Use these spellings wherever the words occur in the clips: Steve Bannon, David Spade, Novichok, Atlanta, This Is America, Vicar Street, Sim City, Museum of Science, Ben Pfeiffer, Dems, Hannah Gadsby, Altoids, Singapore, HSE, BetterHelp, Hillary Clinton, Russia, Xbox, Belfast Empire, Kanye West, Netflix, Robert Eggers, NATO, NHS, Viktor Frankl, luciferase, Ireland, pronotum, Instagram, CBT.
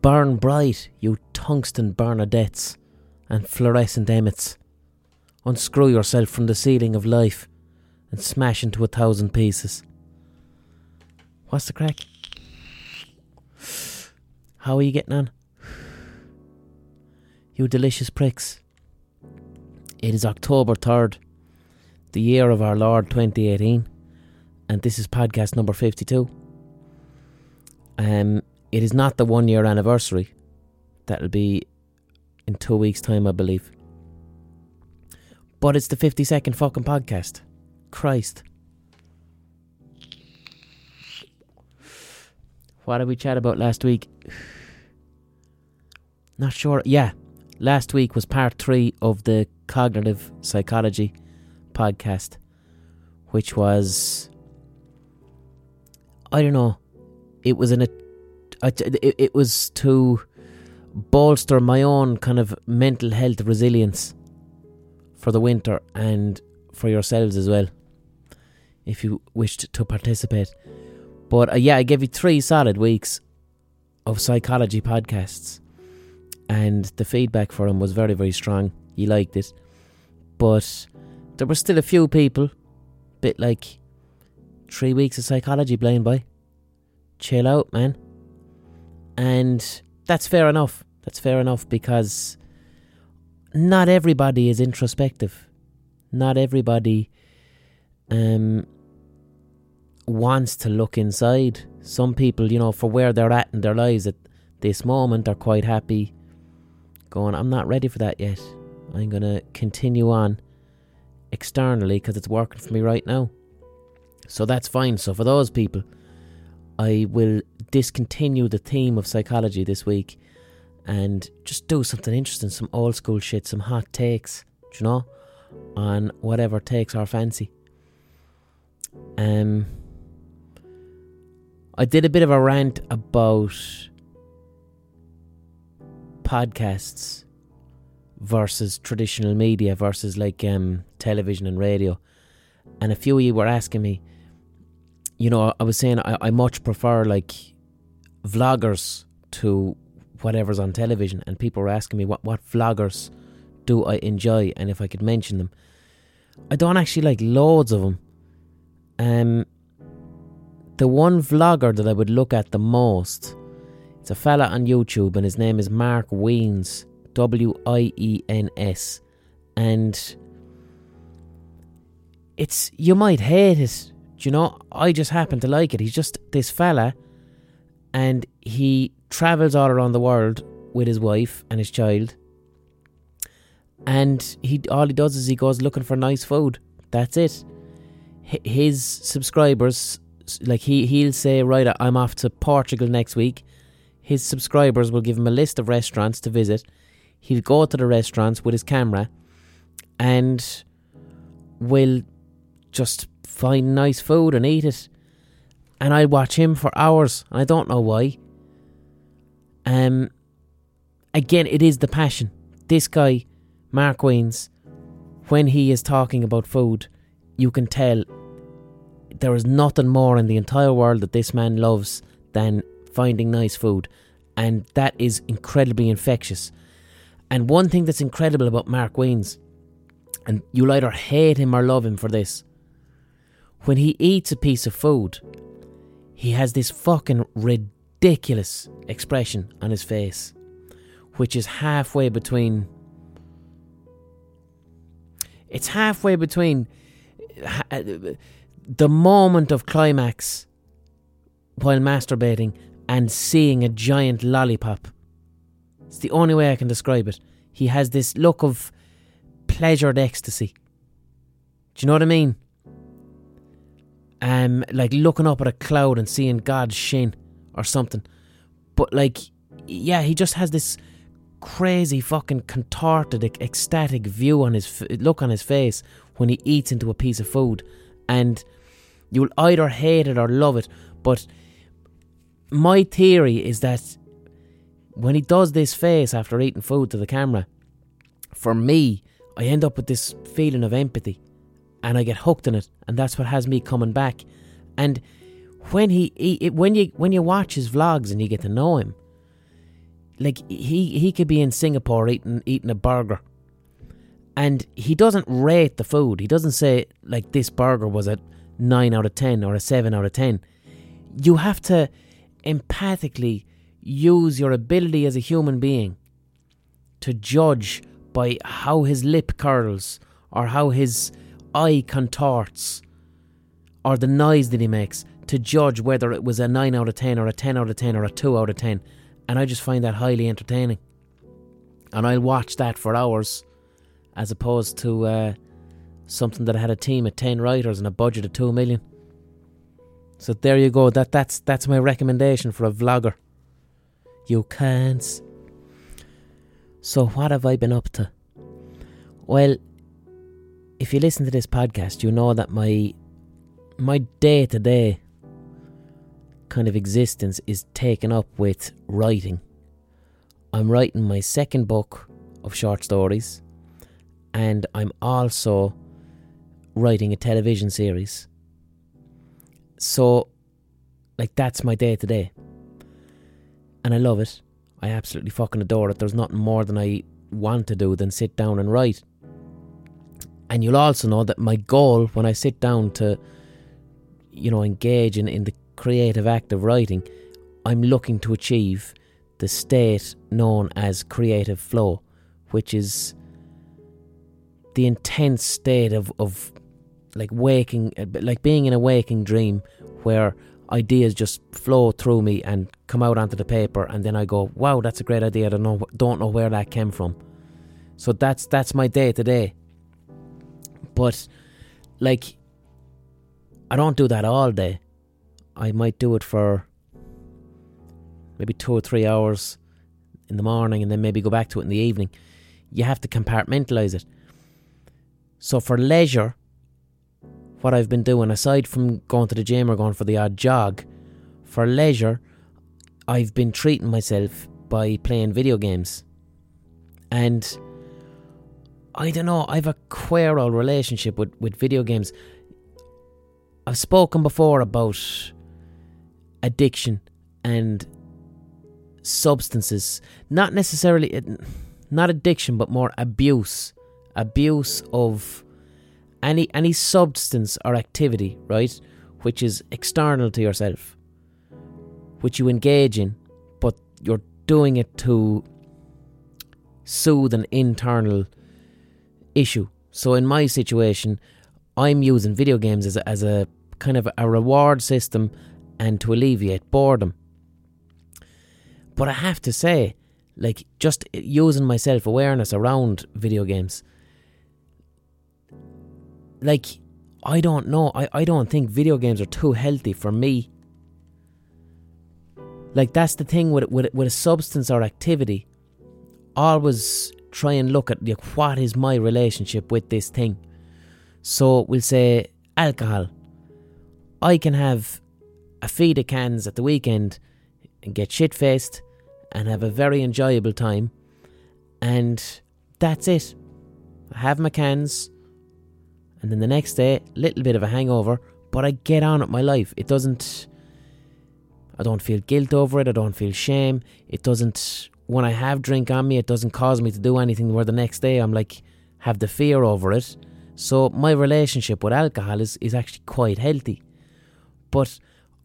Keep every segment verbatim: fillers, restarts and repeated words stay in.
Burn bright, you tungsten Bernadettes and fluorescent Emmets. Unscrew yourself from the ceiling of life and smash into a thousand pieces. What's the crack? How are you getting on? You delicious pricks. It is October third, the year of our Lord twenty eighteen, and this is podcast number fifty-two. Um, it is not the one year anniversary. That'll be in two weeks' time, I believe. But it's the fifty-second fucking podcast. Christ. What did we chat about last week? Not sure. Yeah. Last week was part three of the Cognitive Psychology podcast, which was, I don't know, it was an, it, it was to bolster my own kind of mental health resilience for the winter and for yourselves as well, if you wished to participate. But uh, yeah, I gave you three solid weeks of psychology podcasts. And the feedback for him was very, very strong. He liked it. But there were still a few people, bit like three weeks of psychology blind by. Chill out, man. And that's fair enough. That's fair enough because not everybody is introspective. Not everybody um, wants to look inside. Some people, you know, for where they're at in their lives at this moment, are quite happy going, I'm not ready for that yet. I'm going to continue on externally because it's working for me right now. So that's fine. So for those people, I will discontinue the theme of psychology this week and just do something interesting, some old school shit, some hot takes, you know, on whatever takes our fancy. Um, I did a bit of a rant about podcasts versus traditional media versus like um, television and radio, and a few of you were asking me, you know, I was saying I, I much prefer like vloggers to whatever's on television, and people were asking me what, what vloggers do I enjoy and if I could mention them. I don't actually like loads of them. Um, the one vlogger that I would look at the most, it's a fella on YouTube and his name is Mark Wiens, W I E N S, and it's, you might hate it, you know, I just happen to like it. He's just this fella and he travels all around the world with his wife and his child, and he all he does is he goes looking for nice food. That's it. His subscribers, like he, he'll say, right, I'm off to Portugal next week. His subscribers will give him a list of restaurants to visit. He'll go to the restaurants with his camera and will just find nice food and eat it. And I watch him for hours. And I don't know why. Um, again, it is the passion. This guy, Mark Wiens, when he is talking about food, you can tell there is nothing more in the entire world that this man loves than finding nice food, and that is incredibly infectious. And one thing that's incredible about Mark Wiens, and you'll either hate him or love him for this, when he eats a piece of food, he has this fucking ridiculous expression on his face, which is halfway between, it's halfway between the moment of climax while masturbating and seeing a giant lollipop. It's the only way I can describe it. He has this look of pleasured ecstasy. Do you know what I mean? Um, like looking up at a cloud and seeing God's shin or something. But like, yeah, he just has this crazy fucking contorted, ecstatic view on his f- look on his face when he eats into a piece of food. And you'll either hate it or love it. But my theory is that when he does this face after eating food to the camera, for me, I end up with this feeling of empathy and I get hooked in it, and that's what has me coming back. And when he, he when you when you watch his vlogs and you get to know him, Like, he, he could be in Singapore eating eating a burger, and he doesn't rate the food. He doesn't say, like, this burger was a nine out of ten or a seven out of ten. You have to empathically use your ability as a human being to judge by how his lip curls or how his eye contorts or the noise that he makes to judge whether it was a nine out of ten or a ten out of ten or a two out of ten. And I just find that highly entertaining. And I'll watch that for hours, as opposed to uh, something that had a team of ten writers and a budget of two million. So there you go. That that's that's my recommendation for a vlogger. You can't. So what have I been up to? Well, if you listen to this podcast, you know that my my day-to-day kind of existence is taken up with writing. I'm writing my second book of short stories, and I'm also writing a television series. So, like, that's my day to day. And I love it. I absolutely fucking adore it. There's nothing more than I want to do than sit down and write. And you'll also know that my goal when I sit down to, you know, engage in, in the creative act of writing, I'm looking to achieve the state known as creative flow, which is the intense state of, of like waking, like being in a waking dream where ideas just flow through me and come out onto the paper, and then I go, wow, that's a great idea. I don't know, don't know where that came from. So that's that's my day to day. But, like, I don't do that all day. I might do it for maybe two or three hours in the morning, and then maybe go back to it in the evening. You have to compartmentalise it. So for leisure, what I've been doing, aside from going to the gym or going for the odd jog, for leisure, I've been treating myself by playing video games. And I don't know, I've a queer old relationship with, with video games. I've spoken before about addiction and substances. Not necessarily, not addiction, but more abuse. Abuse of Any any substance or activity, right, which is external to yourself, which you engage in, but you're doing it to soothe an internal issue. So in my situation, I'm using video games as a, as a kind of a reward system and to alleviate boredom. But I have to say, like, just using my self-awareness around video games, like, I don't know, I, I don't think video games are too healthy for me. Like, that's the thing with, with, with a substance or activity. Always try and look at, like, what is my relationship with this thing. So we'll say alcohol. I can have a feed of cans at the weekend and get shit-faced and have a very enjoyable time, and that's it. I have my cans, and then the next day, little bit of a hangover, but I get on with my life. It doesn't, I don't feel guilt over it, I don't feel shame. It doesn't, when I have drink on me, it doesn't cause me to do anything where the next day I'm like, have the fear over it. So my relationship with alcohol is, is actually quite healthy. But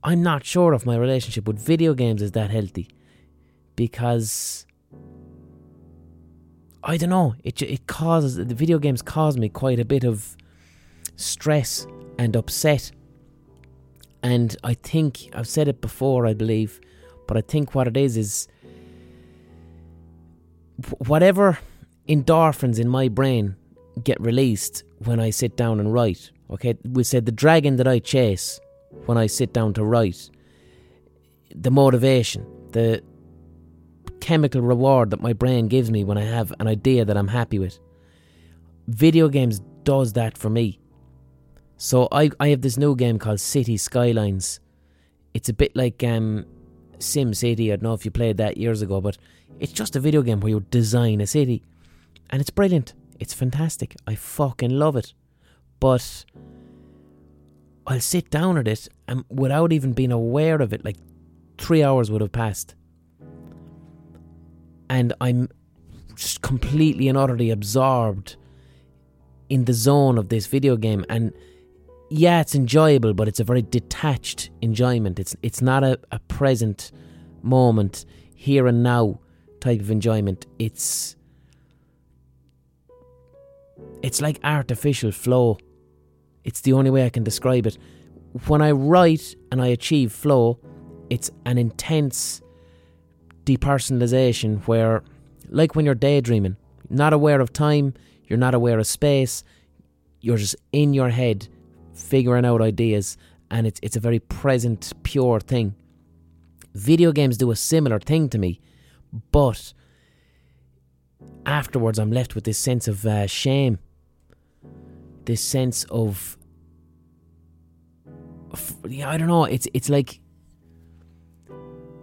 I'm not sure if my relationship with video games is that healthy, because I don't know, it, it causes, the video games cause me quite a bit of stress and upset. And I think I've said it before, I believe, but I think what it is is whatever endorphins in my brain get released when I sit down and write. Okay, we said the dragon that I chase when I sit down to write, the motivation, the chemical reward that my brain gives me when I have an idea that I'm happy with, video games does that for me. So I, I have this new game called City Skylines. It's a bit like um, Sim City. I don't know if you played that years ago, but it's just a video game where you design a city. And it's brilliant. It's fantastic. I fucking love it. But I'll sit down at it, and without even being aware of it, like three hours would have passed. and I'm just completely and utterly absorbed in the zone of this video game. And yeah, it's enjoyable, but it's a very detached enjoyment. It's it's not a, a present moment, here and now type of enjoyment. It's it's like artificial flow. It's the only way I can describe it. When I write and I achieve flow, it's an intense depersonalization where, like when you're daydreaming, not aware of time, you're not aware of space, you're just in your head figuring out ideas, and it's it's a very present, pure thing. Video games do a similar thing to me, but afterwards I'm left with this sense of uh, shame, this sense of, of yeah, I don't know, it's it's like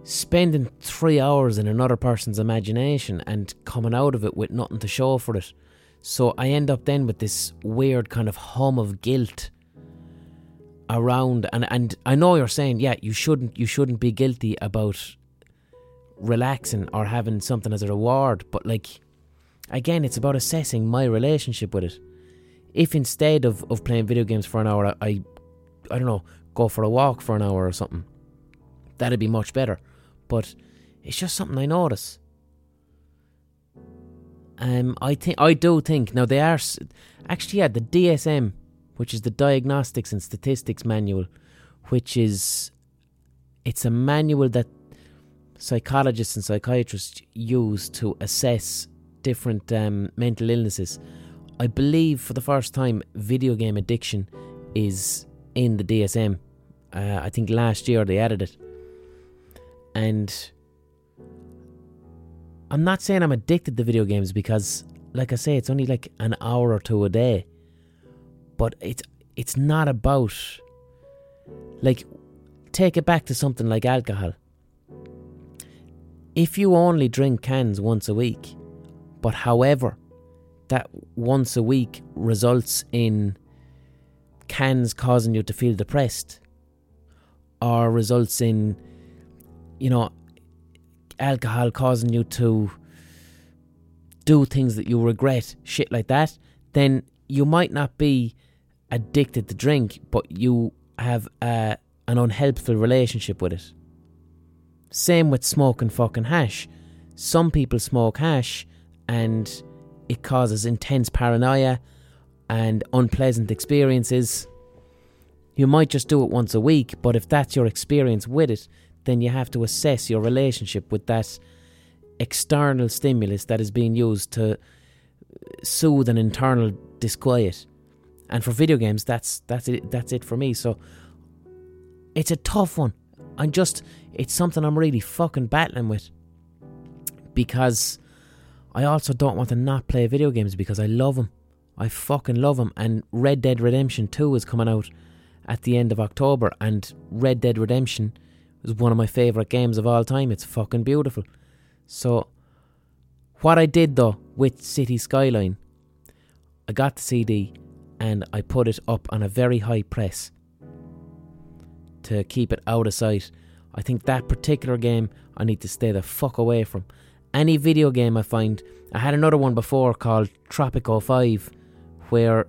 spending three hours in another person's imagination and coming out of it with nothing to show for it. So I end up then with this weird kind of hum of guilt around, and, and I know you're saying, yeah, you shouldn't you shouldn't be guilty about relaxing or having something as a reward, but like, again, it's about assessing my relationship with it. If instead of, of playing video games for an hour, I, I don't know, go for a walk for an hour or something, that'd be much better. But it's just something I notice. Um, I think I do think now they are actually yeah the D S M, which is the Diagnostics and Statistics Manual, which is it's a manual that psychologists and psychiatrists use to assess different um, mental illnesses. I believe for the first time video game addiction is in the D S M. Uh, I think last year they added it. And I'm not saying I'm addicted to video games because, like I say, it's only like an hour or two a day. But it's it's not about... Like, take it back to something like alcohol. If you only drink cans once a week, but however, that once a week results in cans causing you to feel depressed, or results in, you know, alcohol causing you to do things that you regret, shit like that, then you might not be addicted to drink, but you have uh, an unhelpful relationship with it. Same with smoking fucking hash. Some people smoke hash and it causes intense paranoia and unpleasant experiences. You might just do it once a week, but if that's your experience with it, then you have to assess your relationship with that external stimulus that is being used to soothe an internal disquiet. And for video games, that's that's it, that's it for me. So it's a tough one. I'm just, it's something I'm really fucking battling with, because I also don't want to not play video games because I love them. I fucking love them. And Red Dead Redemption two is coming out at the end of October, and Red Dead Redemption is one of my favourite games of all time. It's fucking beautiful. So what I did though with City Skyline, I got the C D and I put it up on a very high press to keep it out of sight. I think that particular game I need to stay the fuck away from. Any video game I find... I had another one before called Tropico five, where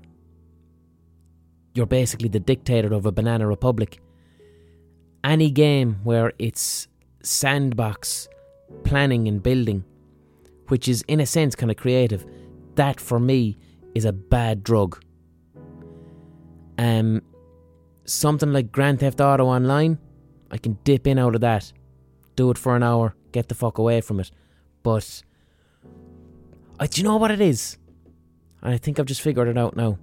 you're basically the dictator of a banana republic. Any game where it's sandbox planning and building, which is in a sense kind of creative, that for me is a bad drug. Um, something like Grand Theft Auto Online, I can dip in out of that, do it for an hour, get the fuck away from it. But I, do you know what it is? And I think I've just figured it out now.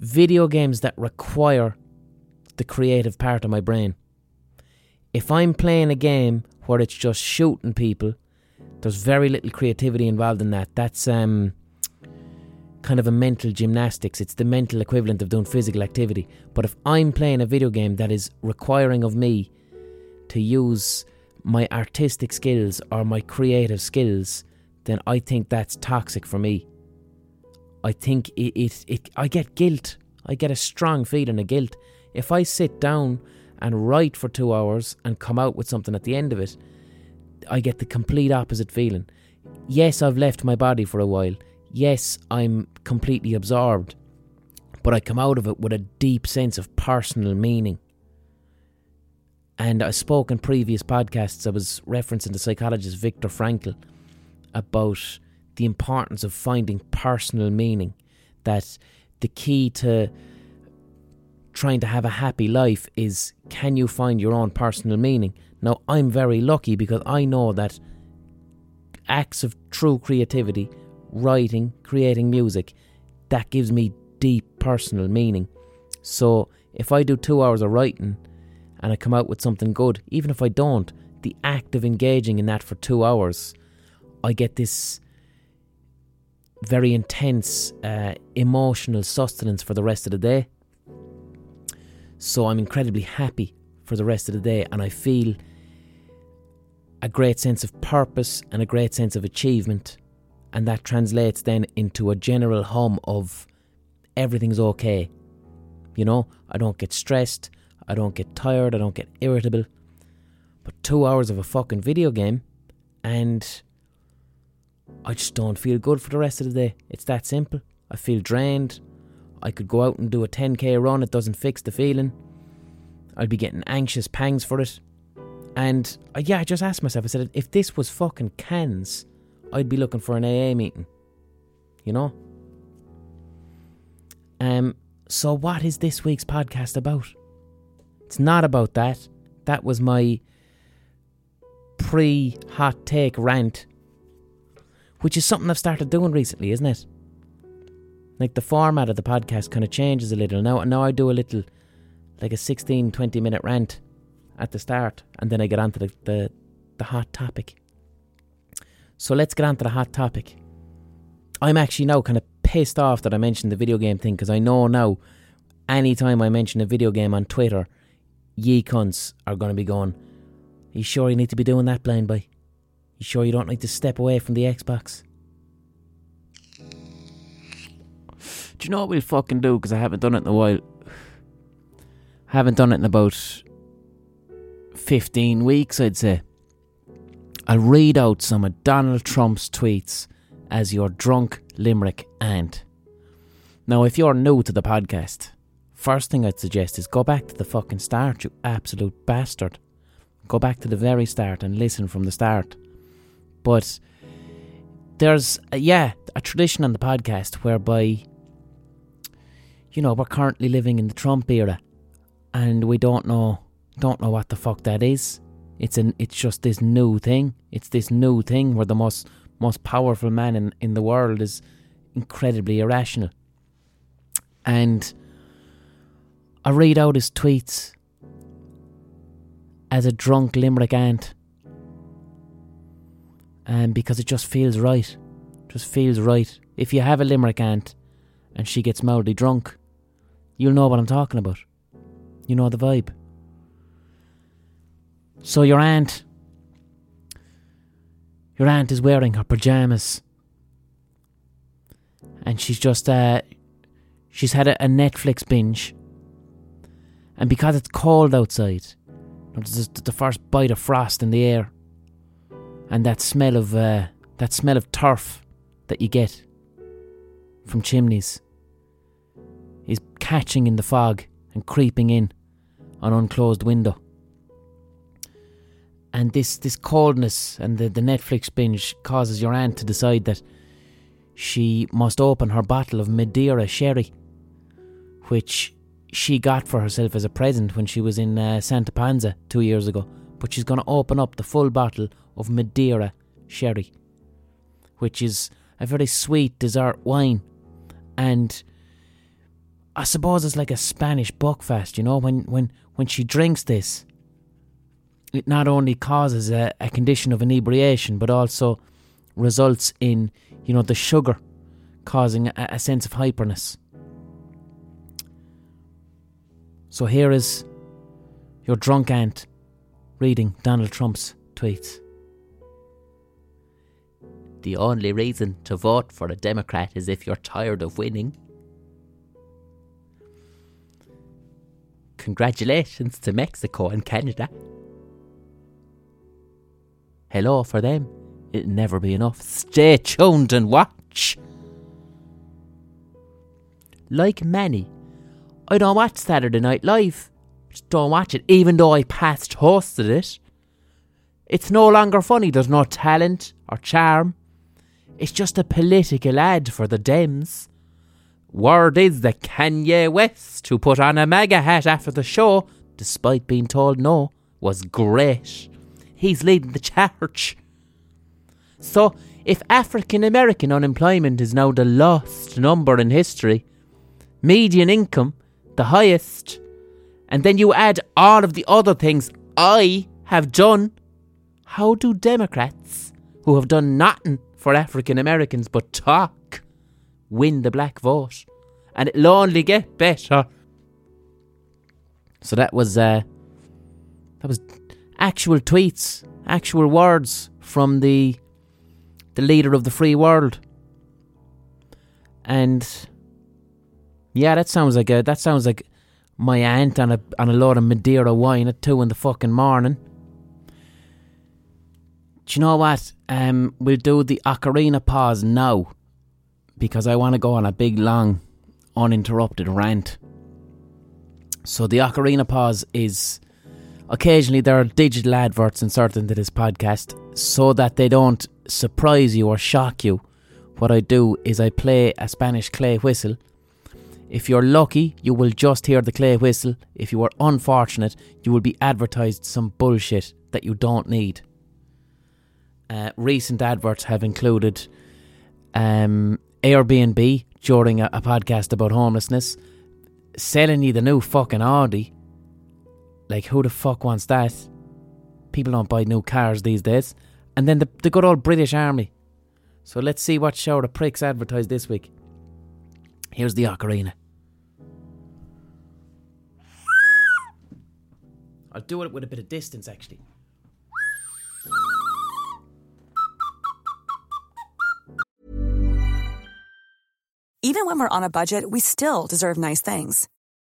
Video games that require the creative part of my brain. If I'm playing a game where it's just shooting people, there's very little creativity involved in that. That's um, kind of a mental gymnastics. It's the mental equivalent of doing physical activity. But if I'm playing a video game that is requiring of me to use my artistic skills or my creative skills, then I think that's toxic for me. I think it, it, it I get guilt. I get a strong feeling of guilt. If I sit down and write for two hours and come out with something at the end of it, I get the complete opposite feeling. Yes, I've left my body for a while. Yes, I'm completely absorbed. But I come out of it with a deep sense of personal meaning. And I spoke in previous podcasts, I was referencing the psychologist Viktor Frankl about the importance of finding personal meaning. That the key to trying to have a happy life is, can you find your own personal meaning? Now, I'm very lucky because I know that acts of true creativity, writing, creating music, that gives me deep personal meaning. So if I do two hours of writing and I come out with something good, even if I don't, the act of engaging in that for two hours, I get this very intense uh, emotional sustenance for the rest of the day. So I'm incredibly happy for the rest of the day, and I feel a great sense of purpose and a great sense of achievement, and that translates then into a general hum of everything's okay. You know, I don't get stressed, I don't get tired, I don't get irritable. But two hours of a fucking video game and I just don't feel good for the rest of the day. It's that simple. I feel drained. I could go out and do a ten k run, it doesn't fix the feeling. I'd be getting anxious pangs for it. And uh, yeah, I just asked myself, I said, if this was fucking cans, I'd be looking for an A A meeting. You know? Um. So what is this week's podcast about? It's not about that. That was my pre-hot take rant, which is something I've started doing recently, isn't it? Like, the format of the podcast kind of changes a little. Now, now I do a little, like a sixteen, twenty minute rant at the start, and then I get onto the, the, the hot topic. So let's get onto the hot topic. I'm actually now kind of pissed off that I mentioned the video game thing, because I know now anytime I mention a video game on Twitter, ye cunts are going to be going, are you sure you need to be doing that, blind boy? You sure you don't need to step away from the Xbox? Do you know what we'll fucking do? Because I haven't done it in a while. I haven't done it in about fifteen weeks, I'd say. I'll read out some of Donald Trump's tweets as your drunk limerick aunt. Now, if you're new to the podcast, first thing I'd suggest is go back to the fucking start, you absolute bastard. Go back to the very start and listen from the start. But there's, uh, yeah, a tradition on the podcast whereby, you know, we're currently living in the Trump era, and we don't know, don't know what the fuck that is. It's an, it's just this new thing. It's this new thing where the most, most powerful man in, in the world is incredibly irrational. And I read out his tweets as a drunk limerick aunt. Um, because it just feels right. Just feels right. If you have a limerick aunt and she gets mildly drunk, you'll know what I'm talking about. You know the vibe. So your aunt, your aunt is wearing her pyjamas, and she's just, uh, she's had a, a Netflix binge, and because it's cold outside, there's the first bite of frost in the air, and that smell of uh, that smell of turf that you get from chimneys is catching in the fog and creeping in an unclosed window. And this, this coldness and the, the Netflix binge causes your aunt to decide that she must open her bottle of Madeira sherry, which she got for herself as a present when she was in uh, Santa Panza two years ago. But she's going to open up the full bottle of Madeira sherry, which is a very sweet dessert wine. And I suppose it's like a Spanish buckfast, you know, when, when, when she drinks this, it not only causes a, a condition of inebriation, but also results in, you know, the sugar causing a, a sense of hyperness. So here is your drunk aunt reading Donald Trump's tweets. The only reason to vote for a Democrat is if you're tired of winning. Congratulations to Mexico and Canada. hello, for them, it'll never be enough. Stay tuned and watch. Like many, I don't watch Saturday Night Live. Just don't watch it, even though I past hosted it. It's no longer funny. There's no talent or charm. It's just a political ad for the Dems. Word is that Kanye West, who put on a MAGA hat after the show, despite being told no, was great. He's leading the charge. So, if African American unemployment is now the lowest number in history, median income the highest, and then you add all of the other things I have done, how do Democrats, who have done nothing for African Americans but talk, win the black vote? And it'll only get better. So that was uh, that was actual tweets, actual words from the the leader of the free world. And yeah, that sounds like a, that sounds like my aunt on a on a load of Madeira wine at two in the fucking morning. Do you know what? Um, we'll do the ocarina pause now, because I want to go on a big, long, uninterrupted rant. So the ocarina pause is, occasionally there are digital adverts inserted into this podcast so that they don't surprise you or shock you. What I do is I play a Spanish clay whistle. If you're lucky, you will just hear the clay whistle. If you are unfortunate, you will be advertised some bullshit that you don't need. Uh, recent adverts have included um, Airbnb during a, a podcast about homelessness, selling you the new fucking Audi. Like, who the fuck wants that? People don't buy new cars these days. And then the, the good old British Army. So let's see what show the pricks advertise this week. Here's the ocarina. I'll do it with a bit of distance, actually. Even when we're on a budget, we still deserve nice things.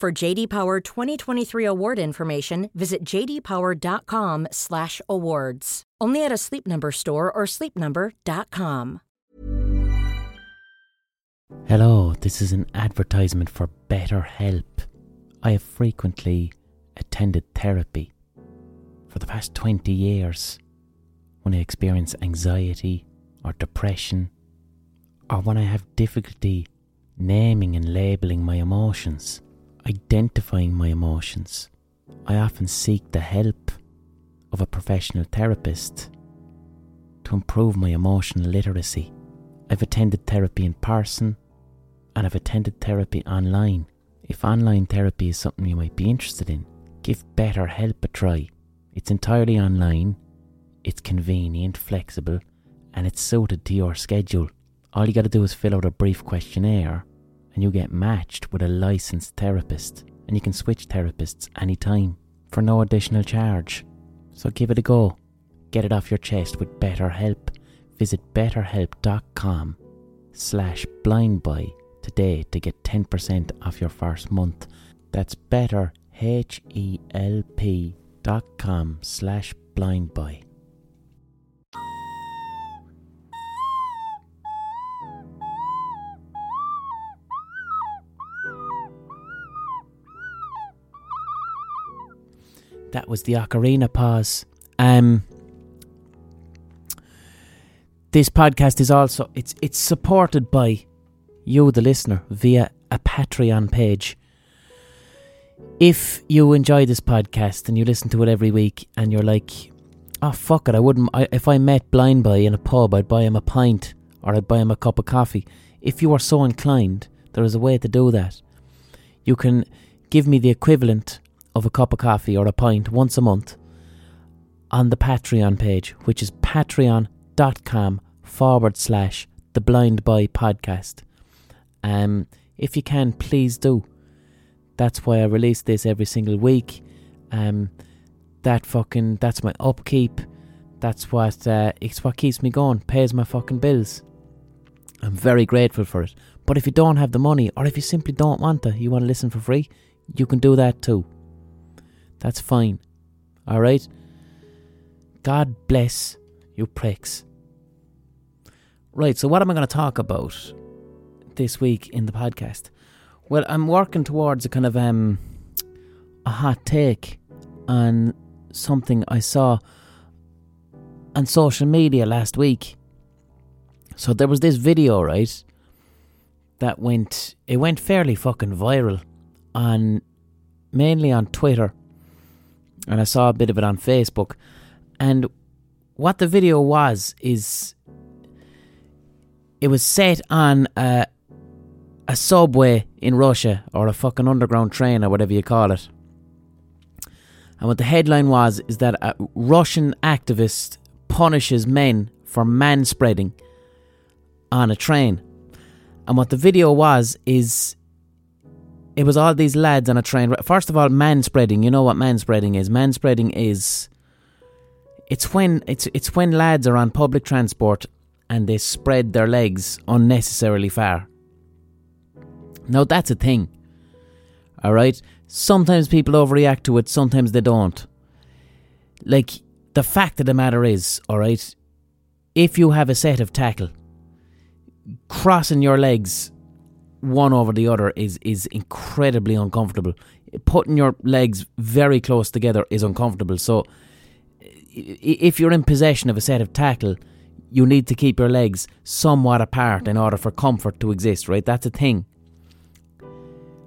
For J D Power twenty twenty-three award information, visit j d power dot com slash awards. Only at a Sleep Number store or sleep number dot com. Hello, this is an advertisement for BetterHelp. I have frequently attended therapy for the past twenty years when I experience anxiety or depression, or when I have difficulty naming and labelling my emotions. Identifying my emotions, I often seek the help of a professional therapist to improve my emotional literacy. I've attended therapy in person and I've attended therapy online. If online therapy is something you might be interested in, give BetterHelp a try. It's entirely online, it's convenient, flexible, and it's suited to your schedule. All you gotta do is fill out a brief questionnaire and you get matched with a licensed therapist, and you can switch therapists anytime for no additional charge. So give it a go. Get it off your chest with BetterHelp. Visit better help dot com slash blind buy today to get ten percent off your first month. That's better, H E L P dot com slash blind buy. That was the ocarina pause. Um, This podcast is also, it's it's supported by you, the listener, via a Patreon page. If you enjoy this podcast and you listen to it every week and you're like, oh fuck it, I wouldn't, I, if I met Blind Boy in a pub, I'd buy him a pint or I'd buy him a cup of coffee. If you are so inclined, there is a way to do that. You can give me the equivalent of a cup of coffee or a pint once a month on the Patreon page, which is patreon.com forward slash the Blind Boy podcast. Um, if you can, please do. That's why I release this every single week. Um, that fucking, that's my upkeep. That's what, uh, it's what keeps me going. Pays my fucking bills. I'm very grateful for it. But if you don't have the money, or if you simply don't want to, you want to listen for free, you can do that too. That's fine. Alright? God bless you pricks. Right, so what am I going to talk about this week in the podcast? Well, I'm working towards a kind of um, a hot take on something I saw on social media last week. So there was this video, right, that went, it went fairly fucking viral on, mainly on Twitter. And I saw a bit of it on Facebook. And what the video was is, it was set on a, a subway in Russia, or a fucking underground train, or whatever you call it. And what the headline was is that a Russian activist punishes men for manspreading on a train. And what the video was is, it was all these lads on a train. First of all, manspreading. You know what manspreading is? Manspreading is, it's when it's it's when lads are on public transport and they spread their legs unnecessarily far. Now, that's a thing, alright? Sometimes people overreact to it, sometimes they don't. Like, the fact of the matter is, alright, if you have a set of tackle, crossing your legs one over the other is, is incredibly uncomfortable. Putting your legs very close together is uncomfortable. So, if you're in possession of a set of tackle, you need to keep your legs somewhat apart in order for comfort to exist, right? That's a thing.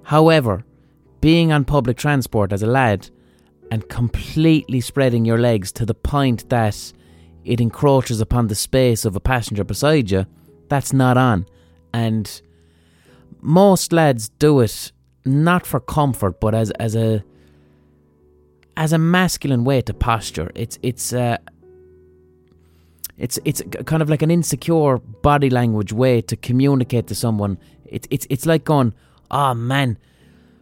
However, being on public transport as a lad and completely spreading your legs to the point that it encroaches upon the space of a passenger beside you, that's not on. And most lads do it not for comfort, but as, as a as a masculine way to posture. It's it's uh, it's it's kind of like an insecure body language way to communicate to someone. It's it's it's like going, oh man,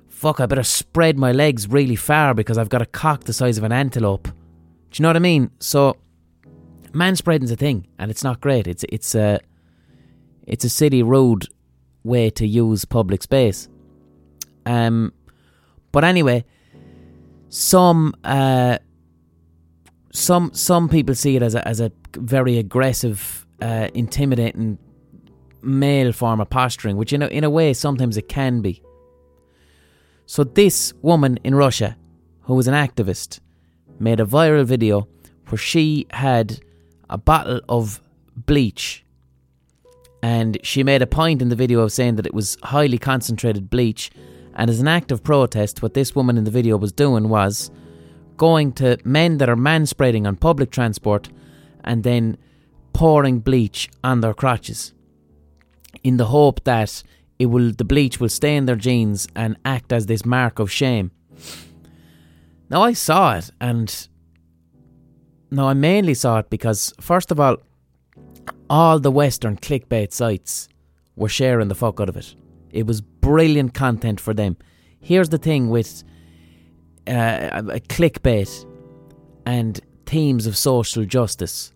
fuck, I better spread my legs really far because I've got a cock the size of an antelope. Do you know what I mean? So, manspreading's a thing, and it's not great. It's it's a, it's a city rude way to use public space. Um, but anyway, some uh, some some people see it as a as a very aggressive, uh, intimidating male form of posturing, which, you know, in a way sometimes it can be. So this woman in Russia, who was an activist, made a viral video where she had a bottle of bleach, and she made a point in the video of saying that it was highly concentrated bleach, and as an act of protest, what this woman in the video was doing was going to men that are manspreading on public transport and then pouring bleach on their crotches, in the hope that it will, the bleach will stain their jeans and act as this mark of shame. Now, I saw it, and now I mainly saw it because, first of all, all the Western clickbait sites were sharing the fuck out of it. It was brilliant content for them. Here's the thing with uh, clickbait and themes of social justice.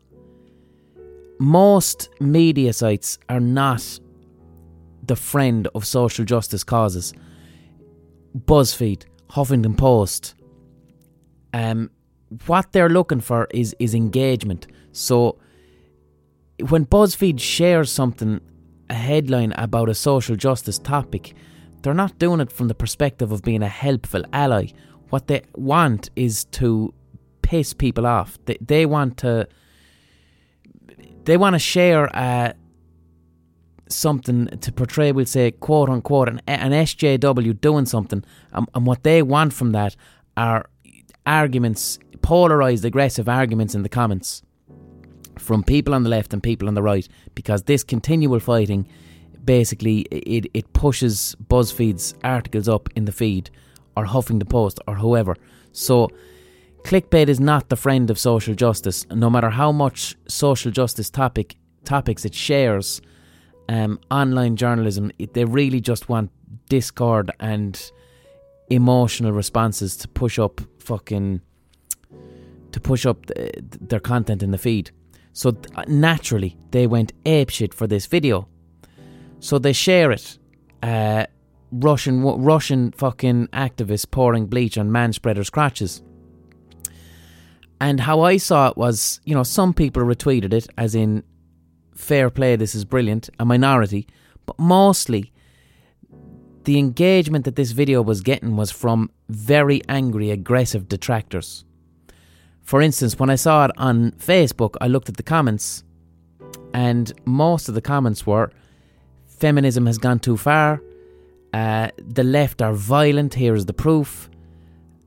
Most media sites are not the friend of social justice causes. BuzzFeed, Huffington Post, um, what they're looking for is, is engagement. So when BuzzFeed shares something, a headline about a social justice topic, they're not doing it from the perspective of being a helpful ally. What they want is to piss people off. They, they want to They want to share uh, something to portray, we'll say, quote unquote, an, an S J W doing something. Um, and what they want from that are arguments, polarised, aggressive arguments in the comments from people on the left and people on the right, because this continual fighting, basically, it, it pushes BuzzFeed's articles up in the feed, or Huffington Post, or whoever. So clickbait is not the friend of social justice, no matter how much social justice topic topics it shares. Um, online journalism, it, they really just want discord and emotional responses to push up fucking to push up the, their content in the feed. So th- naturally, they went apeshit for this video. So they share it. Uh, Russian Russian fucking activists pouring bleach on manspreaders' crotches. And how I saw it was, you know, some people retweeted it, as in, fair play, this is brilliant, a minority. But mostly, the engagement that this video was getting was from very angry, aggressive detractors. For instance, when I saw it on Facebook, I looked at the comments, and most of the comments were, feminism has gone too far, uh, the left are violent, here is the proof.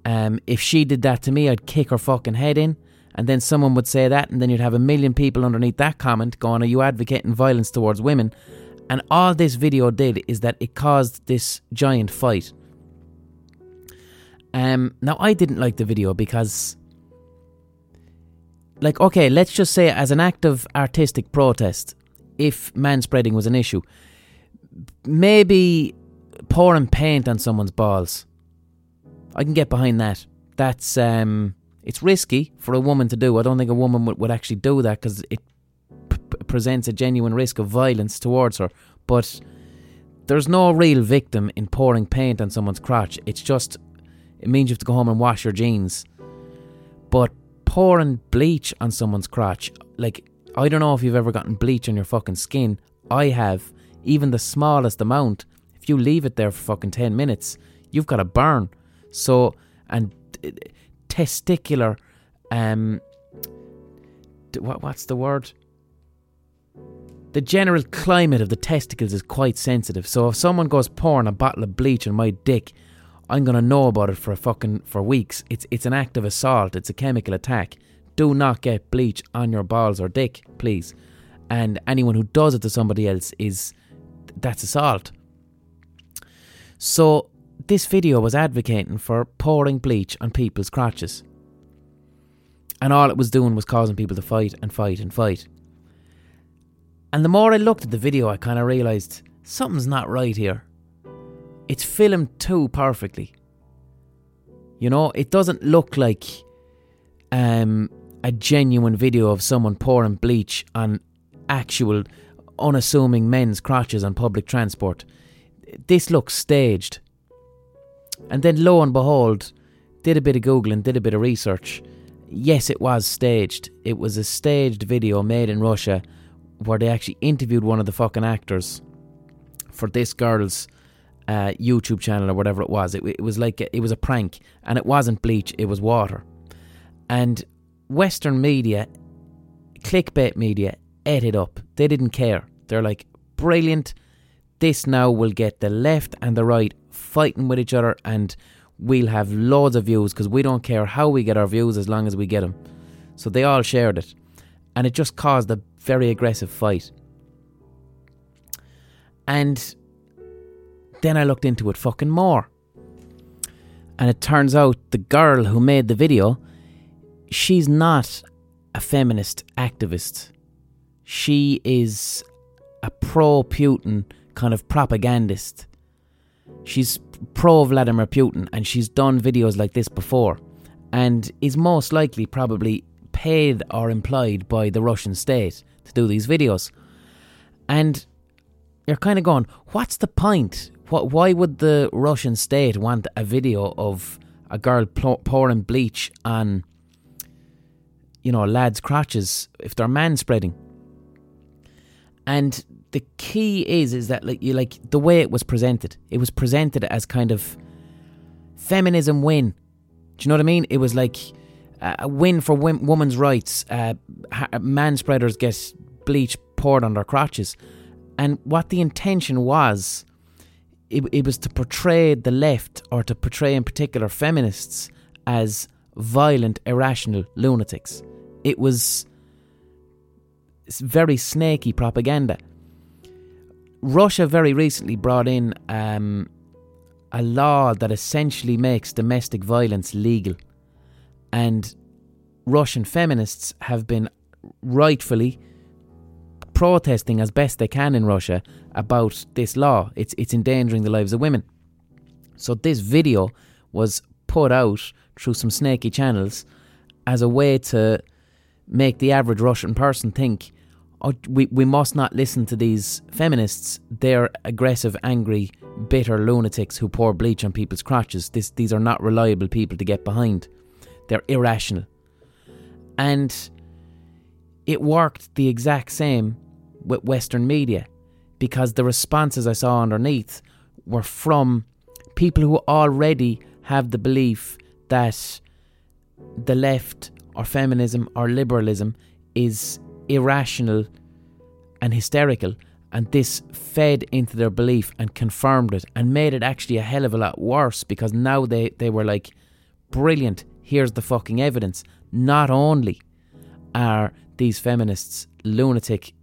Um, if she did that to me, I'd kick her fucking head in. And then someone would say that, and then you'd have a million people underneath that comment going, are you advocating violence towards women? And all this video did is that it caused this giant fight. Um, now, I didn't like the video because, like, okay, let's just say as an act of artistic protest, if manspreading was an issue, maybe pouring paint on someone's balls, I can get behind that. That's, um, it's risky for a woman to do. I don't think a woman would, would actually do that, because it p- presents a genuine risk of violence towards her. But there's no real victim in pouring paint on someone's crotch. It's just, it means you have to go home and wash your jeans. But pouring bleach on someone's crotch, like, I don't know if you've ever gotten bleach on your fucking skin. I have. Even the smallest amount, if you leave it there for fucking ten minutes, you've got a burn. So, and uh, testicular, um, d- what what's the word? The general climate of the testicles is quite sensitive. So if someone goes pouring a bottle of bleach on my dick, I'm gonna know about it for a fucking for weeks. It's it's an act of assault. It's a chemical attack. Do not get bleach on your balls or dick, please. And anyone who does it to somebody else is that's assault. So this video was advocating for pouring bleach on people's crotches. And all it was doing was causing people to fight and fight and fight. And the more I looked at the video, I kind of realised something's not right here. It's filmed too perfectly. You know, it doesn't look like um, a genuine video of someone pouring bleach on actual unassuming men's crotches on public transport. This looks staged. And then lo and behold, did a bit of Googling, did a bit of research. Yes, it was staged. It was a staged video made in Russia where they actually interviewed one of the fucking actors for this girl's uh, YouTube channel or whatever it was. It, it was like, a, it was a prank, and it wasn't bleach, it was water. And Western media, clickbait media, ate it up. They didn't care. They're like, brilliant. This now will get the left and the right fighting with each other, and we'll have loads of views, because we don't care how we get our views as long as we get them. So they all shared it, and it just caused a very aggressive fight. And then I looked into it fucking more, and it turns out the girl who made the video, she's not a feminist activist. She is a pro-Putin kind of propagandist. She's pro-Vladimir Putin, and she's done videos like this before, and is most likely probably paid or employed by the Russian state to do these videos. And you're kind of going, what's the point? What? Why would the Russian state want a video of a girl pl- pouring bleach on, you know, lads' crotches if they're manspreading? And the key is, is that like you like the way it was presented. It was presented as kind of feminism win. Do you know what I mean? It was like a win for women's rights. Uh, manspreaders get bleach poured on their crotches. And what the intention was, it, it was to portray the left, or to portray in particular feminists, as violent, irrational lunatics. It was very snaky propaganda. Russia very recently brought in um, a law that essentially makes domestic violence legal. And Russian feminists have been rightfully protesting as best they can in Russia about this law. It's it's endangering the lives of women. So this video was put out through some snaky channels as a way to make the average Russian person think, oh, we, we must not listen to these feminists. They're aggressive, angry, bitter lunatics who pour bleach on people's crotches. This, these are not reliable people to get behind. They're irrational. And it worked the exact same with Western media, because the responses I saw underneath were from people who already have the belief that the left or feminism or liberalism is irrational and hysterical, and this fed into their belief and confirmed it and made it actually a hell of a lot worse, because now they, they were like, brilliant, here's the fucking evidence. Not only are these feminists lunatic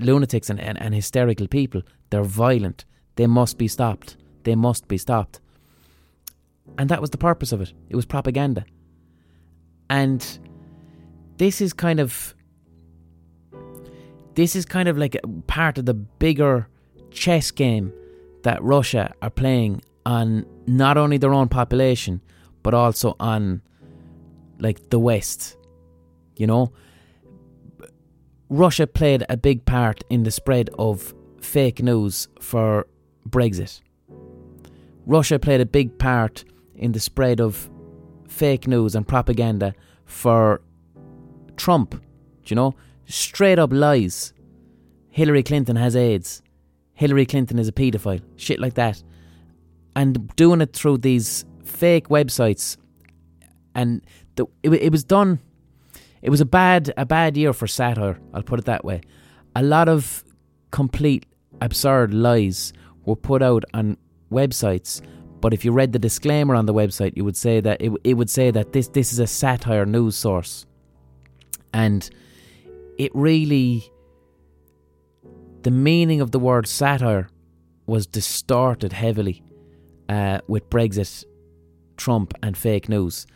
lunatics and, and, and hysterical people, they're violent. They must be stopped. They must be stopped. And that was the purpose of it. It was propaganda. And this is kind of this is kind of like part of the bigger chess game that Russia are playing on not only their own population, but also on like the West. You know, Russia played a big part in the spread of fake news for Brexit. Russia played a big part in the spread of fake news and propaganda for Trump. Do you know? Straight up lies. Hillary Clinton has AIDS. Hillary Clinton is a paedophile. Shit like that. And doing it through these fake websites. And the, it, it was done... It was a bad a bad year for satire, I'll put it that way. A lot of complete absurd lies were put out on websites, but if you read the disclaimer on the website, you would say that it, it would say that this this is a satire news source. And it really, the meaning of the word satire was distorted heavily uh, with Brexit, Trump and fake news.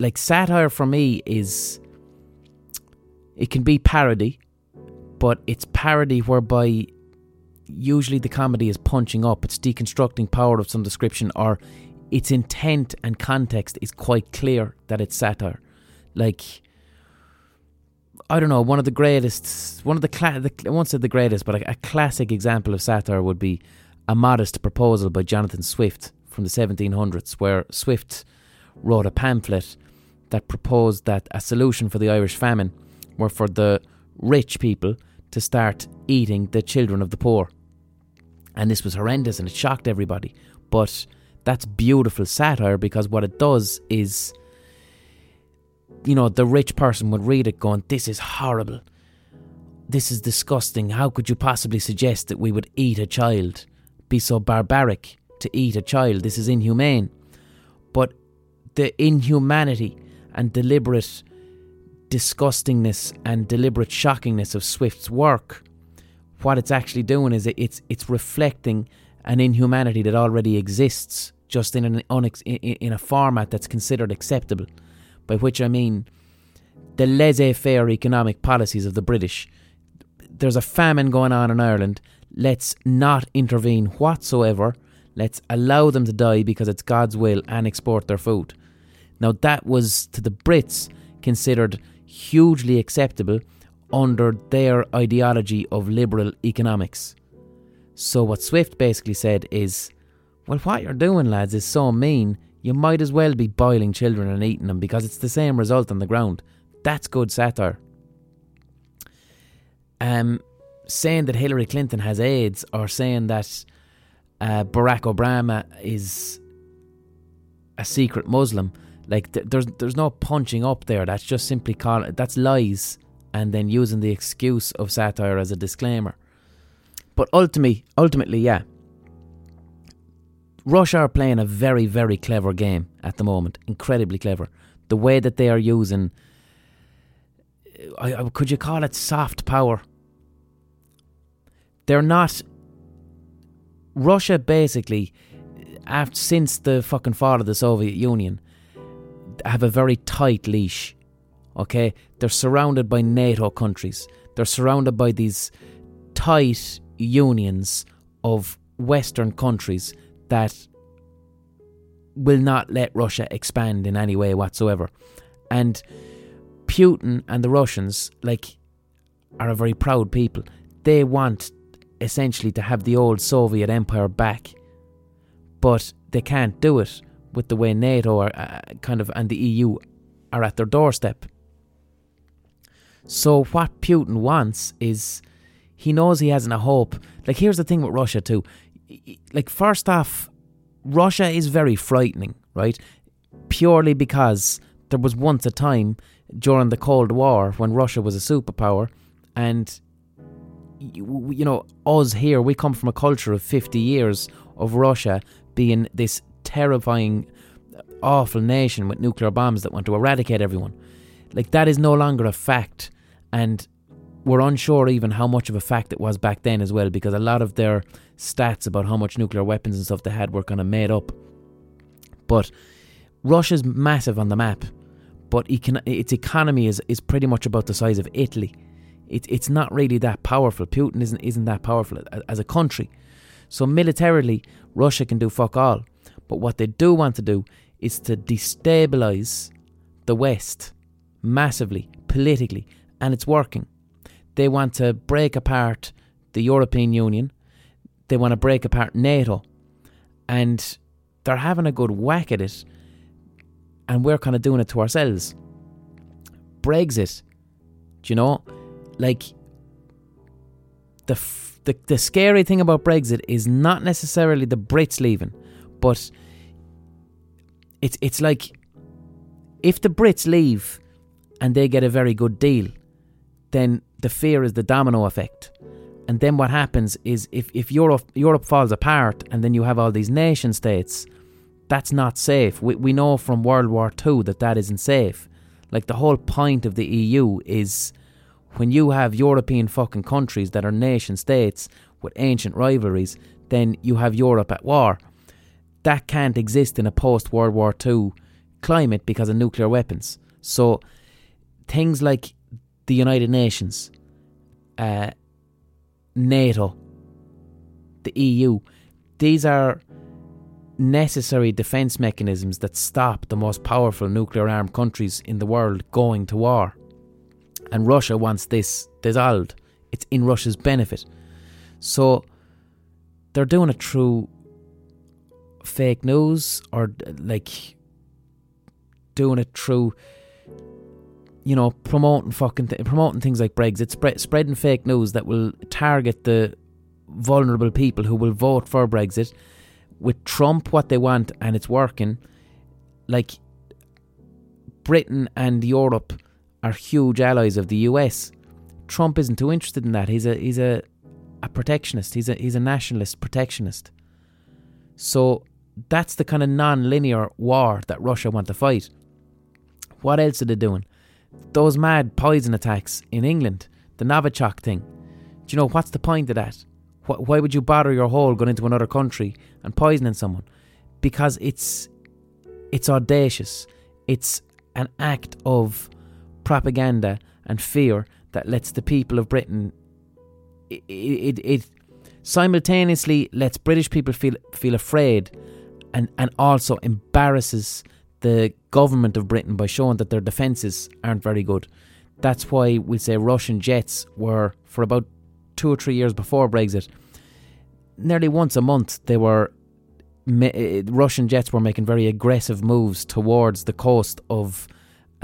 Like, satire for me is, it can be parody, but it's parody whereby usually the comedy is punching up, it's deconstructing power of some description, or its intent and context is quite clear that it's satire. Like, I don't know, one of the greatest, one of the, cla- the I won't say the greatest, but a, a classic example of satire would be A Modest Proposal by Jonathan Swift from the seventeen hundreds, where Swift wrote a pamphlet that proposed that a solution for the Irish famine were for the rich people to start eating the children of the poor. And this was horrendous and it shocked everybody. But that's beautiful satire, because what it does is, you know, the rich person would read it going, this is horrible. This is disgusting. How could you possibly suggest that we would eat a child? Be so barbaric to eat a child. This is inhumane. But the inhumanity and deliberate disgustingness and deliberate shockingness of Swift's work, what it's actually doing is it's it's reflecting an inhumanity that already exists, just in an unex- in a format that's considered acceptable, by which I mean the laissez-faire economic policies of the British. There's a famine going on in Ireland. Let's not intervene whatsoever. Let's allow them to die because it's God's will, and export their food. Now, that was, to the Brits, considered hugely acceptable under their ideology of liberal economics. So what Swift basically said is, well, what you're doing, lads, is so mean, you might as well be boiling children and eating them, because it's the same result on the ground. That's good satire. Um, saying that Hillary Clinton has AIDS, or saying that uh, Barack Obama is a secret Muslim, like th- there's there's no punching up there. That's just simply call that's lies and then using the excuse of satire as a disclaimer. But ultimately, ultimately, yeah, Russia are playing a very, very clever game at the moment. Incredibly clever. The way that they are using, I, I, could you call it soft power? They're not... Russia basically, after, since the fucking fall of the Soviet Union, have a very tight leash. Okay? They're surrounded by NATO countries. They're surrounded by these tight unions of Western countries that will not let Russia expand in any way whatsoever. And Putin and the Russians, like, are a very proud people. They want, essentially, to have the old Soviet Empire back. But they can't do it with the way NATO are, uh, kind of, and the E U are at their doorstep. So what Putin wants is, he knows he hasn't a hope. Like, here's the thing with Russia too. Like, first off, Russia is very frightening, right? Purely because there was once a time during the Cold War when Russia was a superpower, and, you, you know, us here, we come from a culture of fifty years of Russia being this terrifying, awful nation with nuclear bombs that want to eradicate everyone. Like, that is no longer a fact, and we're unsure even how much of a fact it was back then as well, because a lot of their stats about how much nuclear weapons and stuff they had were kind of made up. But Russia's massive on the map, but econ- its economy is, is pretty much about the size of Italy. It, it's not really that powerful. Putin isn't isn't that powerful as a country. So militarily, Russia can do fuck all. But what they do want to do is to destabilise the West massively, politically, and it's working. They want to break apart the European Union. They want to break apart NATO. And they're having a good whack at it. And we're kind of doing it to ourselves. Brexit. Do you know? Like, the, f- the the scary thing about Brexit is not necessarily the Brits leaving. But it's it's like, if the Brits leave and they get a very good deal, then the fear is the domino effect. And then what happens is, if, if Europe Europe falls apart and then you have all these nation states, that's not safe. We we know from World War Two that that isn't safe. Like, the whole point of the E U is, when you have European fucking countries that are nation states with ancient rivalries, then you have Europe at war. That can't exist in a post-World War Two climate because of nuclear weapons. So things like the United Nations, uh, NATO, the E U, these are necessary defence mechanisms that stop the most powerful nuclear-armed countries in the world going to war. And Russia wants this dissolved. It's in Russia's benefit. So they're doing it through fake news, or like doing it through, you know, promoting fucking th- promoting things like Brexit, spread, spreading fake news that will target the vulnerable people who will vote for Brexit. With Trump, what they want, and it's working. Like, Britain and Europe are huge allies of the U S. Trump isn't too interested in that. He's a he's a, a protectionist. He's a he's a nationalist protectionist. So that's the kind of non-linear war that Russia want to fight. What else are they doing? Those mad poison attacks in England, the Novichok thing. Do you know, what's the point of that? Why would you bother your whole going into another country and poisoning someone? Because it's it's audacious. It's an act of propaganda and fear that lets the people of Britain, it, it, it simultaneously lets British people feel feel afraid, and, and also embarrasses the government of Britain by showing that their defences aren't very good. That's why we say Russian jets were, for about two or three years before Brexit, nearly once a month they were, Russian jets were making very aggressive moves towards the coast of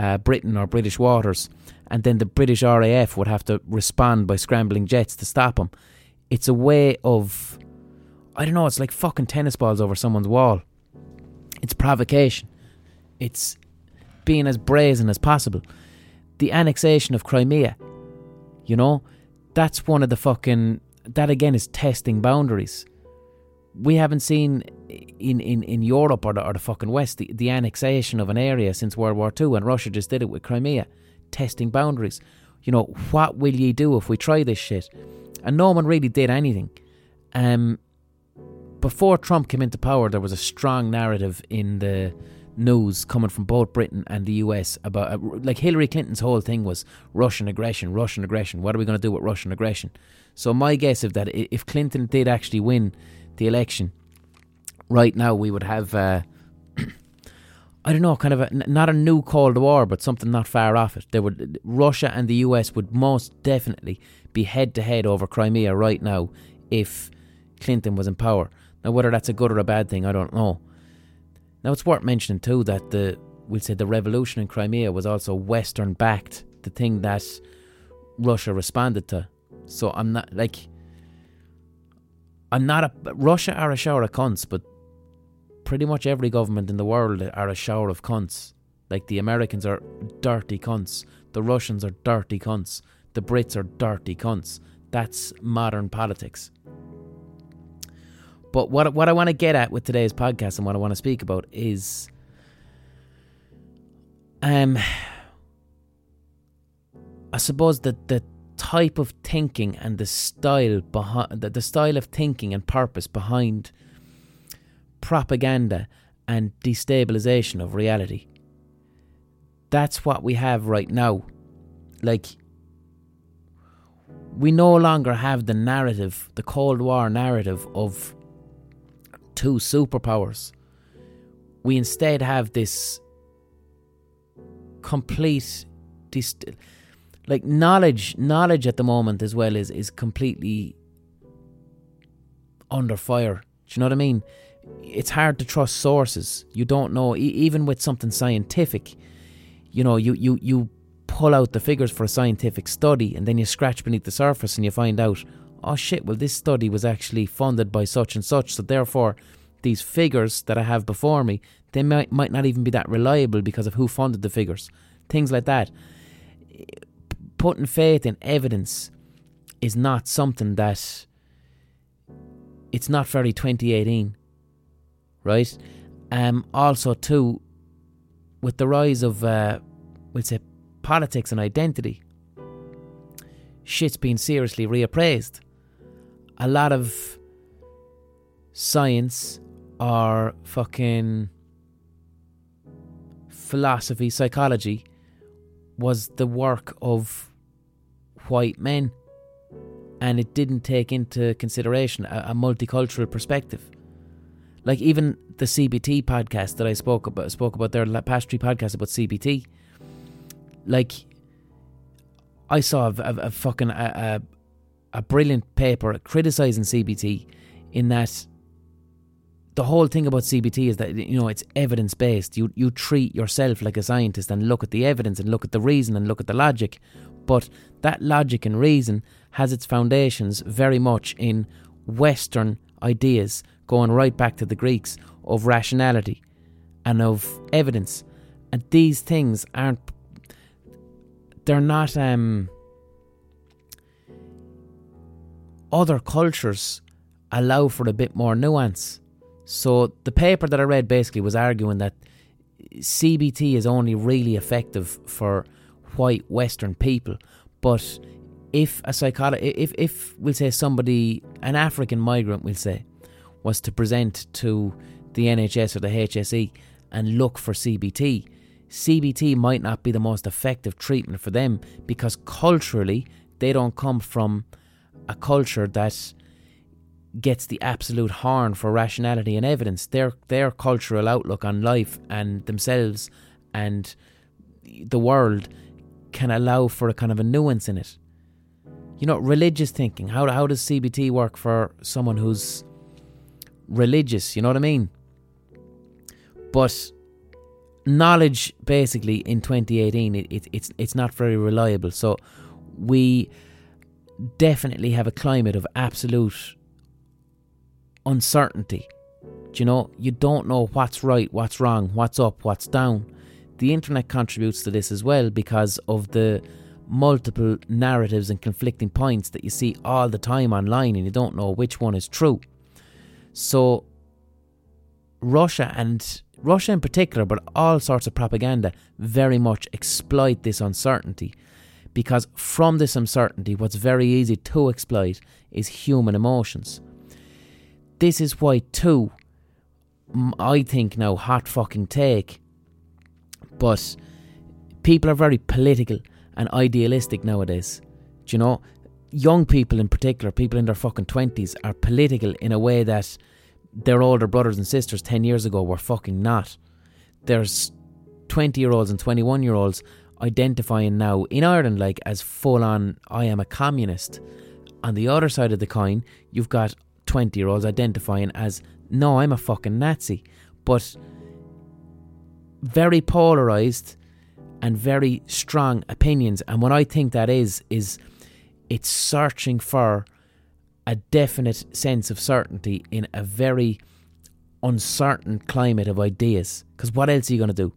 Uh, Britain or British waters, and then the British R A F would have to respond by scrambling jets to stop them. It's a way of, I don't know, it's like fucking tennis balls over someone's wall. It's provocation. It's being as brazen as possible. The annexation of Crimea You know, that's one of the fucking, that again is testing boundaries. We haven't seen in, in, in Europe or the, or the fucking West the, the annexation of an area since World War Two, and Russia just did it with Crimea, testing boundaries. You know, what will ye do if we try this shit? And no one really did anything. Um, before Trump came into power, there was a strong narrative in the news coming from both Britain and the U S about, uh, like Hillary Clinton's whole thing was Russian aggression, Russian aggression. What are we going to do with Russian aggression? So my guess is that if Clinton did actually win the election, right now we would have, uh, I don't know, kind of a, not a new Cold War, but something not far off it. There would, Russia and the U S would most definitely be head to head over Crimea right now if Clinton was in power. Now, whether that's a good or a bad thing, I don't know. Now, it's worth mentioning too that the, we'll say the revolution in Crimea was also Western backed, the thing that Russia responded to. So I'm not like, I'm not a, Russia are a shower of cunts, but pretty much every government in the world are a shower of cunts. Like the Americans are dirty cunts, the Russians are dirty cunts, the Brits are dirty cunts. That's modern politics. But what what I want to get at with today's podcast and what I want to speak about is, um, I suppose that the type of thinking and the style behind the, the style of thinking and purpose behind propaganda and destabilization of reality. That's what we have right now. Like, we no longer have the narrative, the Cold War narrative of two superpowers. We instead have this complete dist- like knowledge knowledge at the moment as well is is completely under fire. Do you know what I mean? It's hard to trust sources. You don't know, e- even with something scientific, you know, you, you, you pull out the figures for a scientific study and then you scratch beneath the surface and you find out, oh shit, well this study was actually funded by such and such, so therefore these figures that I have before me, they might might not even be that reliable because of who funded the figures. Things like that. Putting faith in evidence is not something that, it's not very twenty eighteen, right? Um, also too, with the rise of, uh, we'll say, politics and identity, shit's been seriously reappraised. A lot of science or fucking philosophy, psychology was the work of white men, and it didn't take into consideration a, a multicultural perspective. Like even the C B T podcast that I spoke about, spoke about their past three podcasts about C B T. Like, I saw a, a, a fucking a, a, a brilliant paper criticising C B T in that the whole thing about C B T is that, you know, it's evidence based. You you treat yourself like a scientist and look at the evidence and look at the reason and look at the logic, but that logic and reason has its foundations very much in Western ideas going right back to the Greeks of rationality and of evidence, and these things aren't. They're not, um, other cultures allow for a bit more nuance. So the paper that I read basically was arguing that C B T is only really effective for white Western people. But if a psycholo- if, if we'll say somebody, an African migrant we'll say, was to present to the N H S or the H S E and look for C B T, C B T might not be the most effective treatment for them because culturally they don't come from a culture that gets the absolute horn for rationality and evidence. Their their cultural outlook on life and themselves and the world can allow for a kind of a nuance in it. You know, religious thinking. How how does C B T work for someone who's religious? You know what I mean? But knowledge, basically, in twenty eighteen, it, it, it's it's not very reliable. So we definitely have a climate of absolute uncertainty. Do you know? You don't know what's right, what's wrong, what's up, what's down. The internet contributes to this as well because of the multiple narratives and conflicting points that you see all the time online, and you don't know which one is true. So Russia, and Russia in particular, but all sorts of propaganda, very much exploit this uncertainty, because from this uncertainty, what's very easy to exploit is human emotions. This is why too, I think now, hot fucking take, but people are very political and idealistic nowadays. Do you know? Young people in particular, people in their fucking twenties, are political in a way that their older brothers and sisters ten years ago were fucking not. There's twenty year olds and twenty-one year olds identifying now in Ireland like as full on, I am a communist. On the other side of the coin, you've got twenty year olds identifying as, no, I'm a fucking Nazi. But very polarised and very strong opinions. And what I think that is, is it's searching for a definite sense of certainty in a very uncertain climate of ideas. Because what else are you going to do?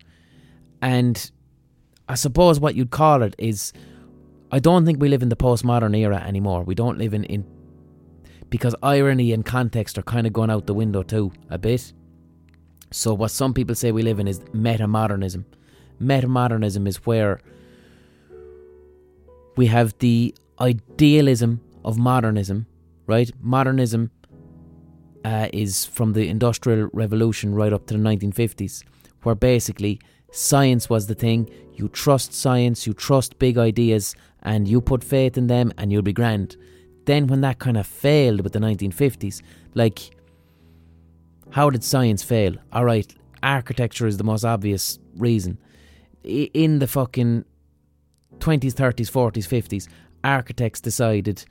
And I suppose what you'd call it is, I don't think we live in the postmodern era anymore. We don't live in... in because irony and context are kind of going out the window too, a bit. So what some people say we live in is metamodernism. Metamodernism is where we have the idealism of modernism. Right, modernism uh, is from the Industrial Revolution right up to the nineteen fifties, where basically science was the thing. You trust science, you trust big ideas, and you put faith in them, and you'll be grand. Then when that kind of failed with the nineteen fifties, like, how did science fail? All right, architecture is the most obvious reason. In the fucking twenties, thirties, forties, fifties, architects decided,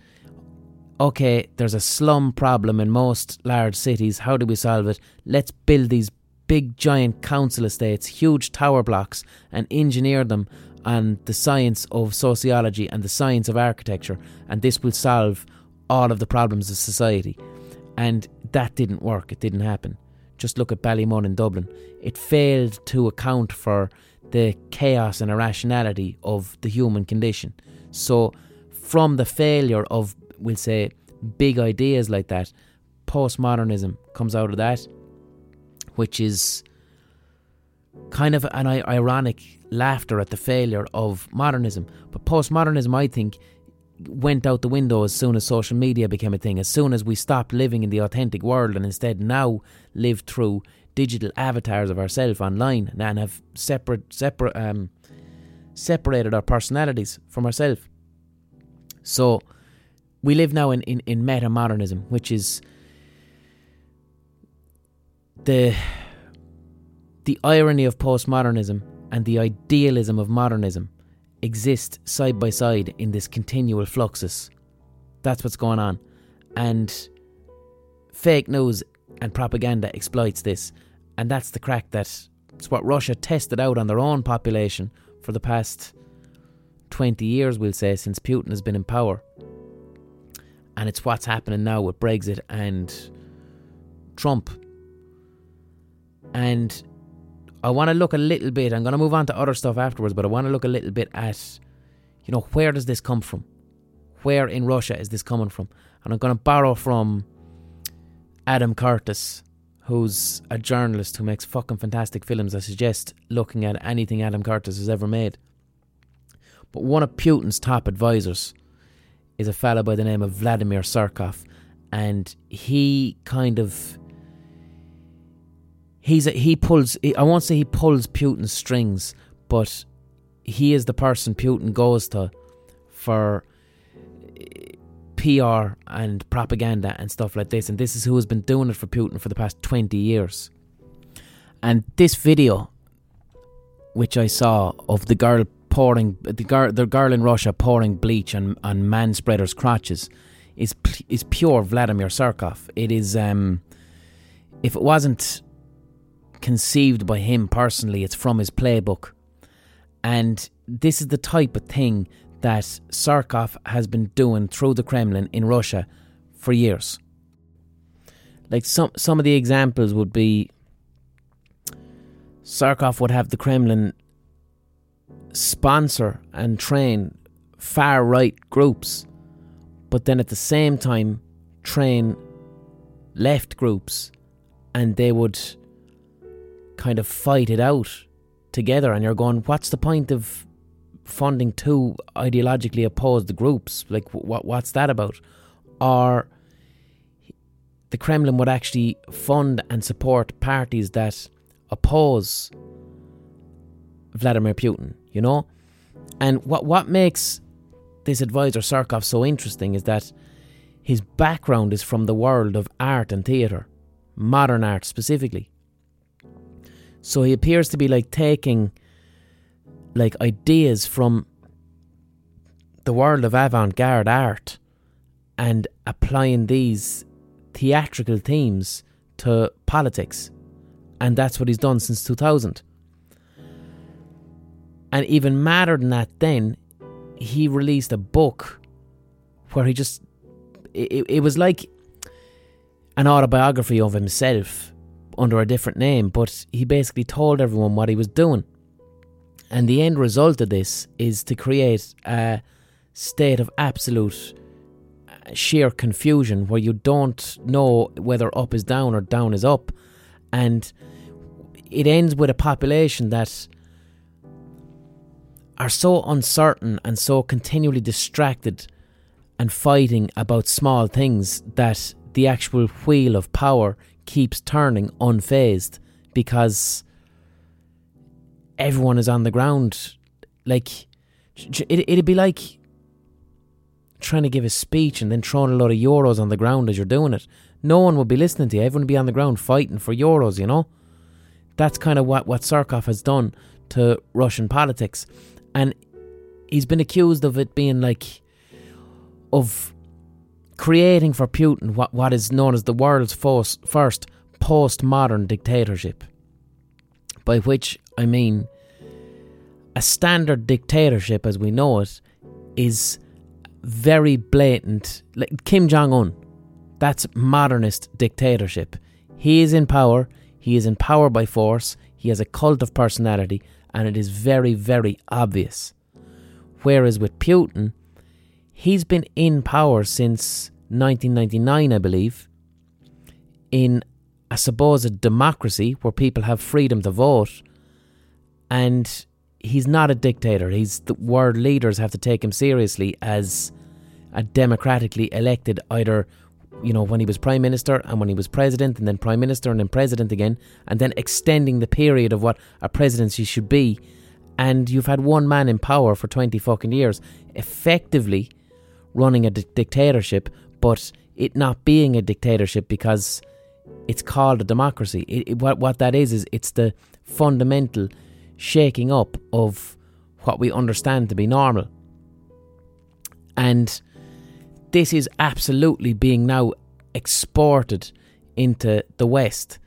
okay, there's a slum problem in most large cities. How do we solve it? Let's build these big, giant council estates, huge tower blocks, and engineer them on the science of sociology and the science of architecture. And this will solve all of the problems of society. And that didn't work. It didn't happen. Just look at Ballymun in Dublin. It failed to account for the chaos and irrationality of the human condition. So from the failure of, we'll say, big ideas like that, postmodernism comes out of that, which is kind of an ironic laughter at the failure of modernism. But postmodernism, I think, went out the window as soon as social media became a thing, as soon as we stopped living in the authentic world and instead now live through digital avatars of ourselves online and have separate, separate, um, separated our personalities from ourselves. So we live now in, in, in metamodernism, which is the the irony of postmodernism and the idealism of modernism exist side by side in this continual fluxus. That's what's going on. And fake news and propaganda exploits this. And that's the crack that it's what Russia tested out on their own population for the past twenty years, we'll say, since Putin has been in power. And it's what's happening now with Brexit and Trump. And I want to look a little bit, I'm going to move on to other stuff afterwards, but I want to look a little bit at, you know, where does this come from? Where in Russia is this coming from? And I'm going to borrow from Adam Curtis, who's a journalist who makes fucking fantastic films. I suggest looking at anything Adam Curtis has ever made. But one of Putin's top advisors is a fella by the name of Vladimir Surkov, and he kind of he's a, he pulls I won't say he pulls Putin's strings, but he is the person Putin goes to for P R and propaganda and stuff like this, and this is who has been doing it for Putin for the past twenty years. And this video which I saw of the girl pouring the girl, the girl in Russia pouring bleach on, on man spreaders' crotches is is pure Vladimir Surkov. It is um, if it wasn't conceived by him personally, it's from his playbook. And this is the type of thing that Surkov has been doing through the Kremlin in Russia for years. Like some some of the examples would be, Surkov would have the Kremlin sponsor and train far-right groups, but then at the same time train left groups, and they would kind of fight it out together. And you're going, what's the point of funding two ideologically opposed groups? Like, what what's that about? Or the Kremlin would actually fund and support parties that oppose Vladimir Putin, you know? And what what makes this advisor Surkov so interesting is that his background is from the world of art and theatre, modern art specifically. So he appears to be like taking like ideas from the world of avant-garde art and applying these theatrical themes to politics. And that's what he's done since two thousand. And even madder than that, then he released a book where he just it, it was like an autobiography of himself under a different name, but he basically told everyone what he was doing. And the end result of this is to create a state of absolute sheer confusion where you don't know whether up is down or down is up. And it ends with a population that are so uncertain and so continually distracted and fighting about small things that the actual wheel of power keeps turning unfazed, because everyone is on the ground. Like, it, it'd be like trying to give a speech and then throwing a lot of euros on the ground as you're doing it. No one would be listening to you. Everyone would be on the ground fighting for euros, you know? That's kind of what, what Surkov has done to Russian politics. And he's been accused of it being like, of creating for Putin what, what is known as the world's first postmodern dictatorship. By which I mean, a standard dictatorship as we know it is very blatant. Like Kim Jong-un, that's modernist dictatorship. He is in power, he is in power by force, he has a cult of personality, and it is very, very obvious. Whereas with Putin, he's been in power since nineteen ninety-nine, I believe, in a supposed democracy where people have freedom to vote, and he's not a dictator. He's the world leaders have to take him seriously as a democratically elected, either, you know, when he was Prime Minister and when he was President and then Prime Minister and then President again, and then extending the period of what a presidency should be. And you've had one man in power for twenty fucking years, effectively running a di- dictatorship, but it not being a dictatorship because it's called a democracy. It, it, what, what that is, is it's the fundamental shaking up of what we understand to be normal. And this is absolutely being now exported into the West,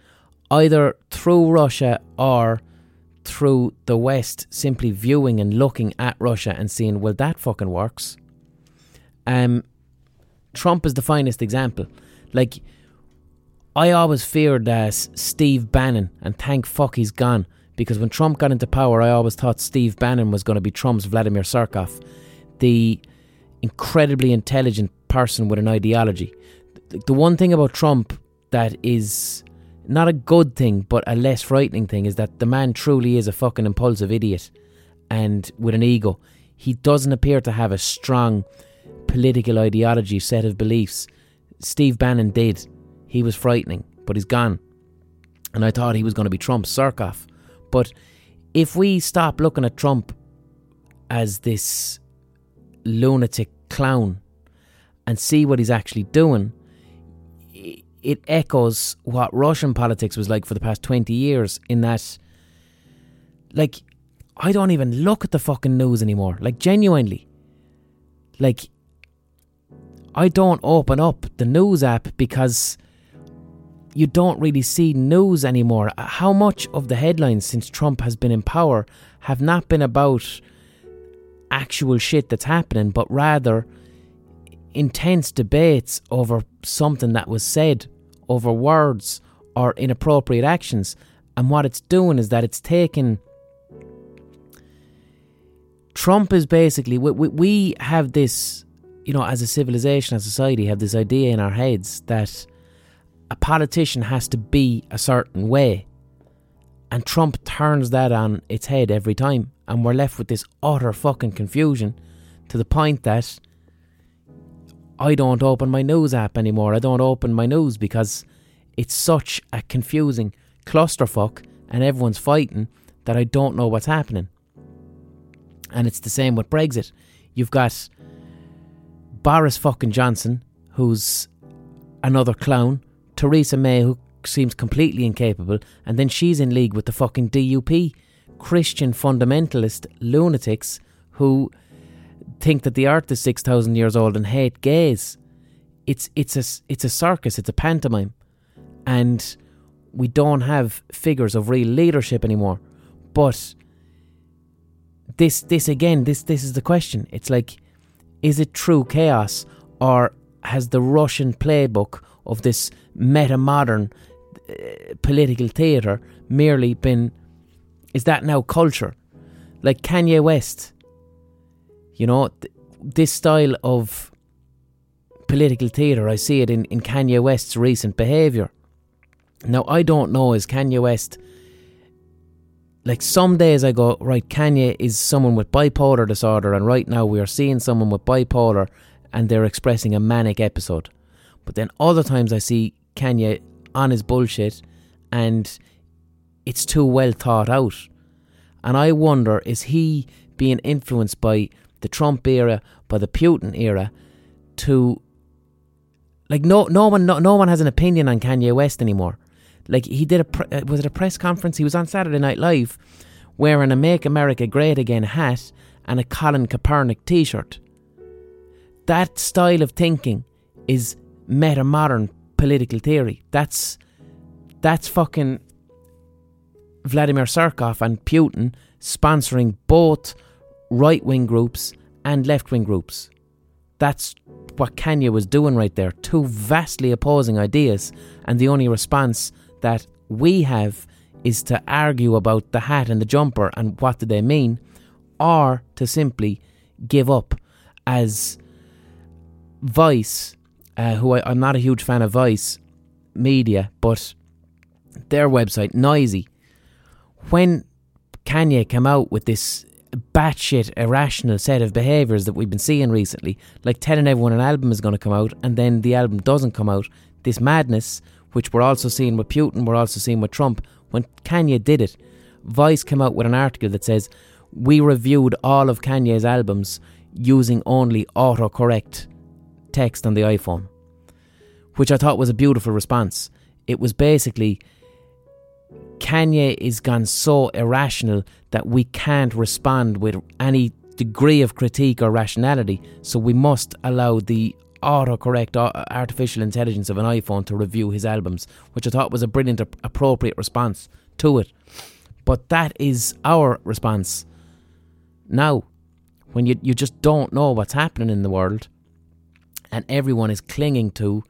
either through Russia or through the West simply viewing and looking at Russia and seeing, well, that fucking works. Um, Trump is the finest example. Like, I always feared uh, Steve Bannon, and thank fuck he's gone, because when Trump got into power, I always thought Steve Bannon was going to be Trump's Vladimir Surkov, the incredibly intelligent person with an ideology. The one thing about Trump that is not a good thing, but a less frightening thing, is that the man truly is a fucking impulsive idiot and with an ego. He doesn't appear to have a strong political ideology, set of beliefs. Steve Bannon did. He was frightening, but he's gone. And I thought he was going to be Trump's Surkov. But if we stop looking at Trump as this lunatic clown and see what he's actually doing, it echoes what Russian politics was like for the past twenty years, in that, like, I don't even look at the fucking news anymore. Like, genuinely. Like, I don't open up the news app because you don't really see news anymore. How much of the headlines since Trump has been in power have not been about actual shit that's happening, but rather intense debates over something that was said, over words or inappropriate actions. And what it's doing is that it's taking Trump is basically, we, we, we have this, you know, as a civilization, as a society, have this idea in our heads that a politician has to be a certain way. And Trump turns that on its head every time. And we're left with this utter fucking confusion to the point that I don't open my news app anymore. I don't open my news because it's such a confusing clusterfuck and everyone's fighting that I don't know what's happening. And it's the same with Brexit. You've got Boris fucking Johnson, who's another clown, Theresa May, who seems completely incapable, and then she's in league with the fucking D U P, Christian fundamentalist lunatics who think that the earth is six thousand years old and hate gays. It's it's a, it's a circus, it's a pantomime. And we don't have figures of real leadership anymore. But this this again, this this is the question. It's like, is it true chaos, or has the Russian playbook of this meta-modern uh, political theatre merely been, is that now culture? Like Kanye West, you know, th- this style of political theatre, I see it in, in Kanye West's recent behaviour. Now, I don't know, is Kanye West, like, some days I go, right, Kanye is someone with bipolar disorder, and right now we are seeing someone with bipolar and they're expressing a manic episode. But then other times I see Kanye on his bullshit and it's too well thought out. And I wonder, is he being influenced by the Trump era, by the Putin era, to... Like, no no one no, no one has an opinion on Kanye West anymore. Like, he did a... Was it a press conference? He was on Saturday Night Live wearing a Make America Great Again hat and a Colin Kaepernick t-shirt. That style of thinking is... meta-modern political theory. That's that's fucking Vladimir Surkov and Putin sponsoring both right-wing groups and left-wing groups. That's what Kanye was doing right there. Two vastly opposing ideas, and the only response that we have is to argue about the hat and the jumper and what do they mean, or to simply give up. As Vice... Uh, who I, I'm not a huge fan of Vice Media, but their website, Noisy, when Kanye came out with this batshit irrational set of behaviours that we've been seeing recently, like telling everyone an album is going to come out and then the album doesn't come out, this madness, which we're also seeing with Putin, we're also seeing with Trump, when Kanye did it, Vice came out with an article that says, we reviewed all of Kanye's albums using only autocorrect text on the iPhone, which I thought was a beautiful response. It was basically, Kanye is gone so irrational that we can't respond with any degree of critique or rationality, so we must allow the autocorrect artificial intelligence of an iPhone to review his albums, which I thought was a brilliant, appropriate response to it. But that is our response now, when you, you just don't know what's happening in the world. And everyone is clinging to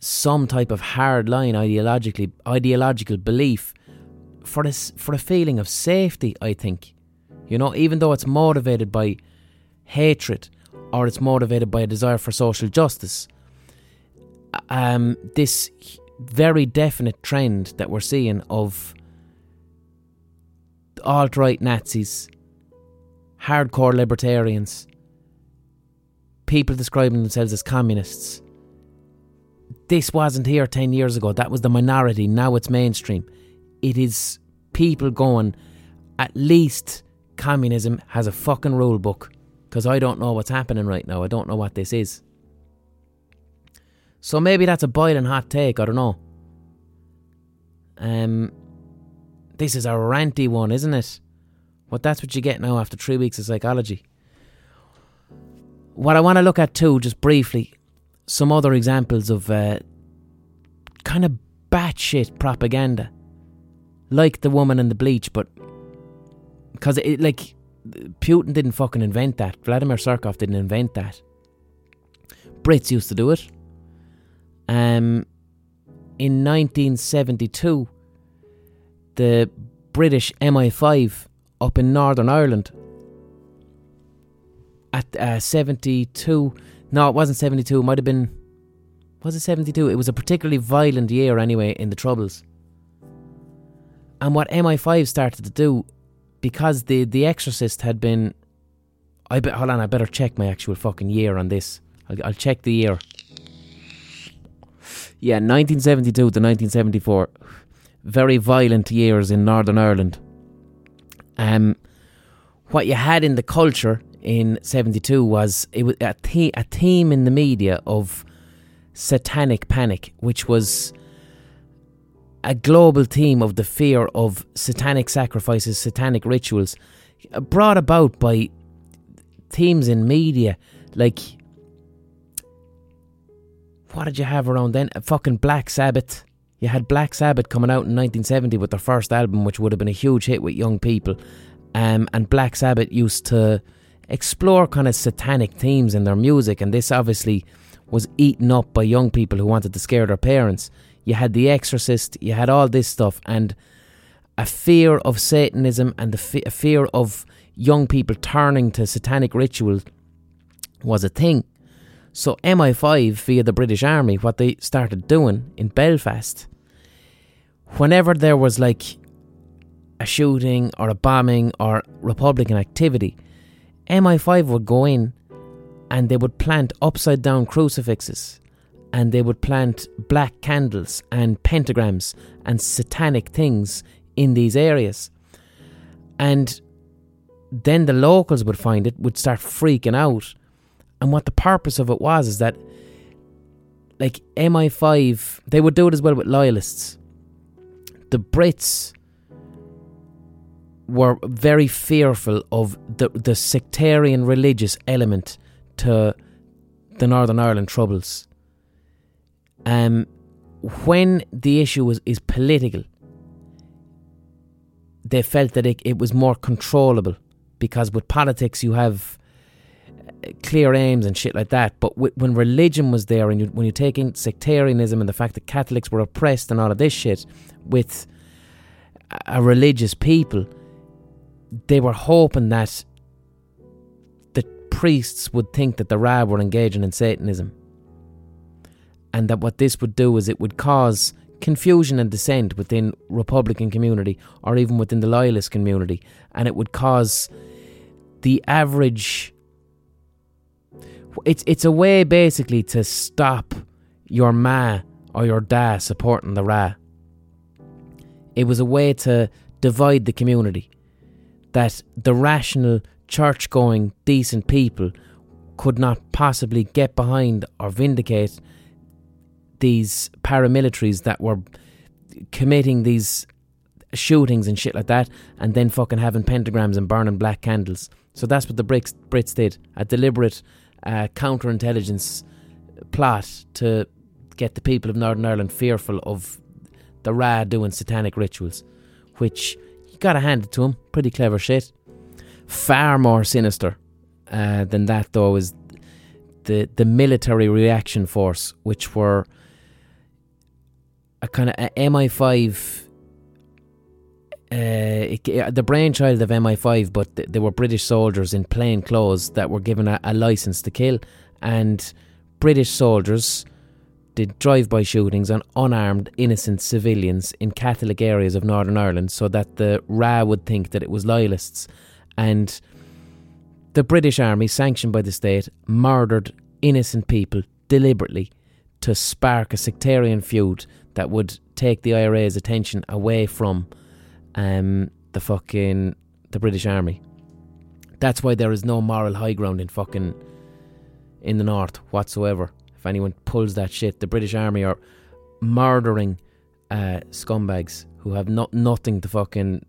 some type of hard-line ideologically, ideological belief for a, for a feeling of safety, I think. You know, even though it's motivated by hatred or it's motivated by a desire for social justice, um, this very definite trend that we're seeing of alt-right Nazis, hardcore libertarians, people describing themselves as communists. This wasn't here ten years ago. That was the minority. Now it's mainstream. It is people going, at least communism has a fucking rule book, because I don't know what's happening right now. I don't know what this is. So maybe that's a boiling hot take. I don't know. Um, this is a ranty one, isn't it? But that's what you get now after three weeks of psychology. What I want to look at too, just briefly, some other examples of uh, kind of batshit propaganda, like the woman in the bleach, but because it, like, Putin didn't fucking invent that. Vladimir Surkov didn't invent that. Brits used to do it. Um, in nineteen seventy-two, the British M I five up in Northern Ireland at uh, seventy-two. No, it wasn't seventy-two. It might have been... Was it seventy-two? It was a particularly violent year anyway in the Troubles. And what M I five started to do, because the, the Exorcist had been... I be, hold on, I better check my actual fucking year on this. I'll, I'll check the year. Yeah, nineteen seventy-two to nineteen seventy-four. Very violent years in Northern Ireland. Um, what you had in the culture in seventy-two was it was a, the- a theme in the media of satanic panic, which was a global theme of the fear of satanic sacrifices, satanic rituals, brought about by themes in media like... What did you have around then? A fucking Black Sabbath. You had Black Sabbath coming out in nineteen seventy with their first album, which would have been a huge hit with young people. Um, and Black Sabbath used to explore kind of satanic themes in their music, and this obviously was eaten up by young people who wanted to scare their parents. You had The Exorcist, you had all this stuff, and a fear of Satanism and the fe- a fear of young people turning to satanic ritual was a thing. So M I five, via the British Army, what they started doing in Belfast, whenever there was like a shooting or a bombing or Republican activity, M I five would go in and they would plant upside down crucifixes, and they would plant black candles and pentagrams and satanic things in these areas. And then the locals would find it, would start freaking out. And what the purpose of it was is that, like, M I five, they would do it as well with loyalists. The Brits were very fearful of the, the sectarian religious element to the Northern Ireland Troubles. Um, when the issue was, is political, they felt that it, it was more controllable, because with politics you have clear aims and shit like that, but w- when religion was there, and you, when you take in sectarianism and the fact that Catholics were oppressed and all of this shit with a religious people, they were hoping that the priests would think that the Rab were engaging in Satanism, and that what this would do is it would cause confusion and dissent within Republican community or even within the loyalist community, and it would cause the average... It's it's a way basically to stop your ma or your da supporting the Ra. It was a way to divide the community, that the rational, church-going, decent people could not possibly get behind or vindicate these paramilitaries that were committing these shootings and shit like that, and then fucking having pentagrams and burning black candles. So that's what the Brits, Brits did, a deliberate... Uh, counterintelligence plot to get the people of Northern Ireland fearful of the Ra doing satanic rituals, which you gotta hand it to them, pretty clever shit. Far more sinister uh, than that, though, is the the military reaction force, which were a kind of M I five. Uh, it, the brainchild of M I five, but th- they were British soldiers in plain clothes that were given a, a license to kill, and British soldiers did drive-by shootings on unarmed, innocent civilians in Catholic areas of Northern Ireland, so that the Ra would think that it was loyalists. And the British Army, sanctioned by the state, murdered innocent people deliberately to spark a sectarian feud that would take the I R A's attention away from Um, the fucking the British Army. That's why there is no moral high ground in fucking in the north whatsoever. If anyone pulls that shit, the British Army are murdering uh, scumbags who have not nothing to fucking.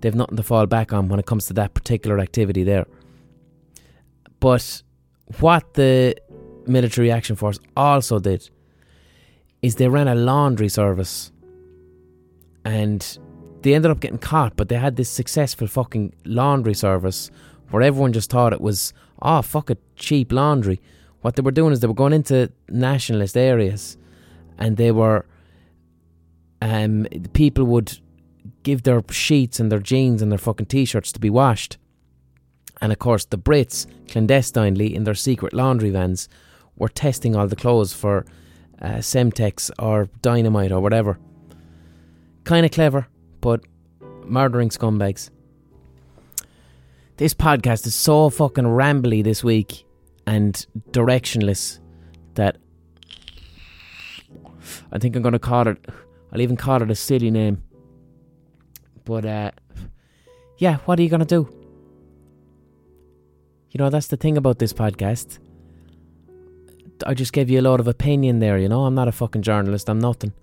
They've nothing to fall back on when it comes to that particular activity there. But what the military action force also did is they ran a laundry service, and they ended up getting caught, but they had this successful fucking laundry service where everyone just thought it was, oh, fuck it, cheap laundry. What they were doing is they were going into nationalist areas, and they were, um, people would give their sheets and their jeans and their fucking t-shirts to be washed, And of course the Brits, clandestinely in their secret laundry vans, were testing all the clothes for uh, Semtex or dynamite or whatever. Kind of clever, but murdering scumbags. This podcast is so fucking rambly this week and directionless that I think I'm going to call it, I'll even call it a city name. But uh, yeah, what are you going to do? You know, that's the thing about this podcast. I just gave you a load of opinion there, you know. I'm not a fucking journalist, I'm nothing.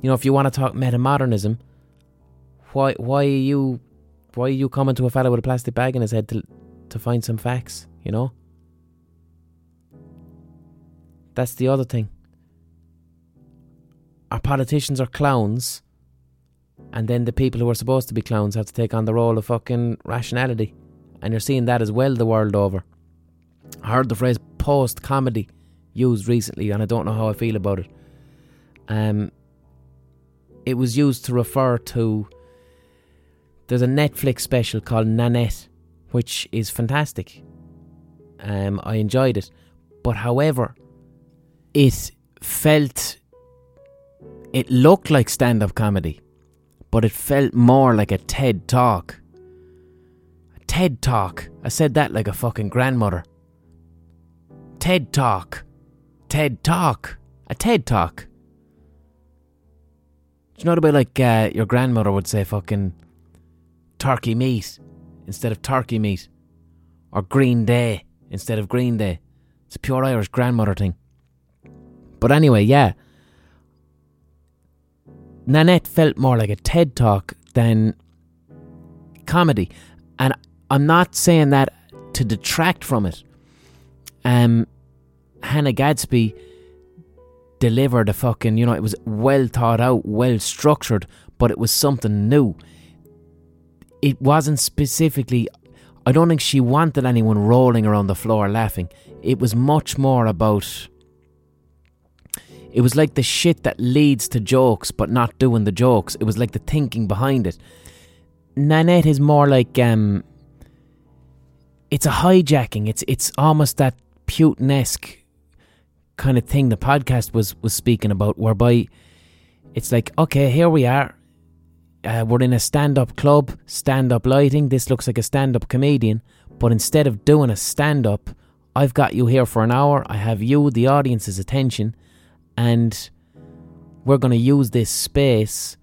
You know, if you want to talk metamodernism, why why are you why are you coming to a fella with a plastic bag in his head to to find some facts, you know? That's the other thing. Our politicians are clowns, and then the people who are supposed to be clowns have to take on the role of fucking rationality. And you're seeing that as well the world over. I heard the phrase post-comedy used recently, and I don't know how I feel about it. Um, it was used to refer to... There's a Netflix special called Nanette, which is fantastic. Um, I enjoyed it. But however, it felt... It looked like stand-up comedy, but it felt more like a TED Talk. A TED Talk. I said that like a fucking grandmother. TED Talk. TED Talk. A TED Talk. It's not about like uh, your grandmother would say fucking turkey meat instead of turkey meat, or Green Day instead of Green Day. It's a pure Irish grandmother thing. But anyway, yeah. Nanette felt more like a TED Talk than comedy. And I'm not saying that to detract from it. Um, Hannah Gadsby delivered a fucking, you know, it was well thought out, well structured, but it was something new. It wasn't specifically, I don't think she wanted anyone rolling around the floor laughing. It was much more about, it was like the shit that leads to jokes but not doing the jokes. It was like the thinking behind it. Nanette is more like, um, it's a hijacking. It's it's almost that Putin-esque kind of thing the podcast was, was speaking about, whereby it's like, okay, here we are. Uh, we're in a stand-up club, stand-up lighting. This looks like a stand-up comedian. But instead of doing a stand-up, I've got you here for an hour. I have you, the audience's attention. And we're going to use this space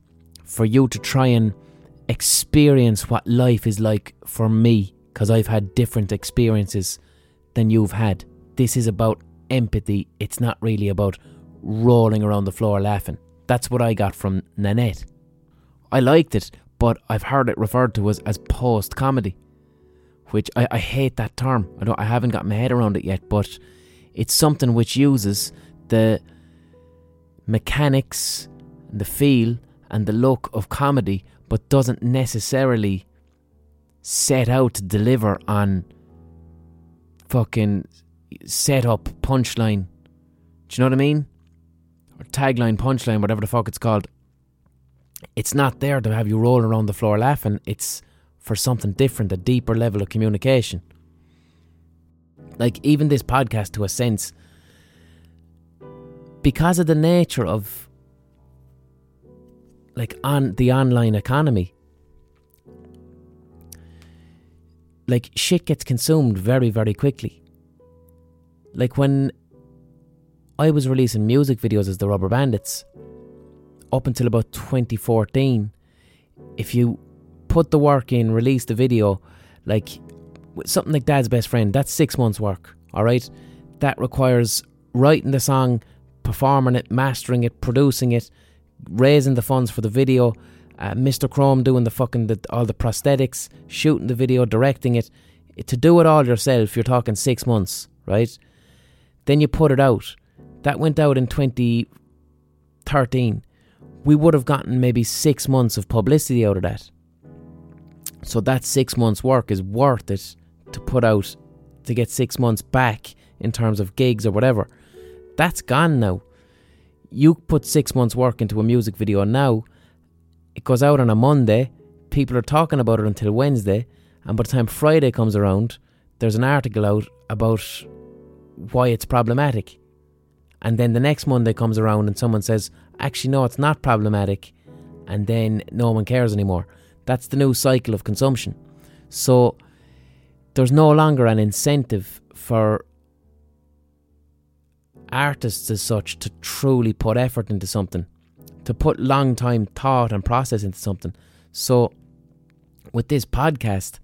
for you to try and experience what life is like for me, because I've had different experiences than you've had. This is about empathy. It's not really about rolling around the floor laughing. That's what I got from Nanette. I liked it, but I've heard it referred to as, as post-comedy, which I, I hate that term. I don't, I haven't got my head around it yet, but it's something which uses the mechanics, the feel and the look of comedy, but doesn't necessarily set out to deliver on fucking set up punchline. Do you know what I mean? Or tagline, punchline, whatever the fuck it's called. It's not there to have you rolling around the floor laughing. It's for something different, a deeper level of communication. Like even this podcast, to a sense, because of the nature of like on the online economy, like shit gets consumed very, very quickly. Like when I was releasing music videos as the Rubber Bandits, up until about twenty fourteen, if you put the work in, release the video, like something like Dad's Best Friend, that's six months work, alright? That requires writing the song, performing it, mastering it, producing it, raising the funds for the video, uh, Mister Chrome doing the fucking the, all the prosthetics, shooting the video, directing it. To do it all yourself, you're talking six months, right? Then you put it out. That went out in twenty thirteen. We would have gotten maybe six months of publicity out of that. So that six months work is worth it to put out, to get six months back in terms of gigs or whatever. That's gone now. You put six months work into a music video now, it goes out on a Monday, people are talking about it until Wednesday, And by the time Friday comes around, there's an article out about why it's problematic. And then the next Monday comes around and someone says, actually, no, it's not problematic. And then no one cares anymore. That's the new cycle of consumption. So there's no longer an incentive for artists as such to truly put effort into something, to put long time thought and process into something. So with this podcast,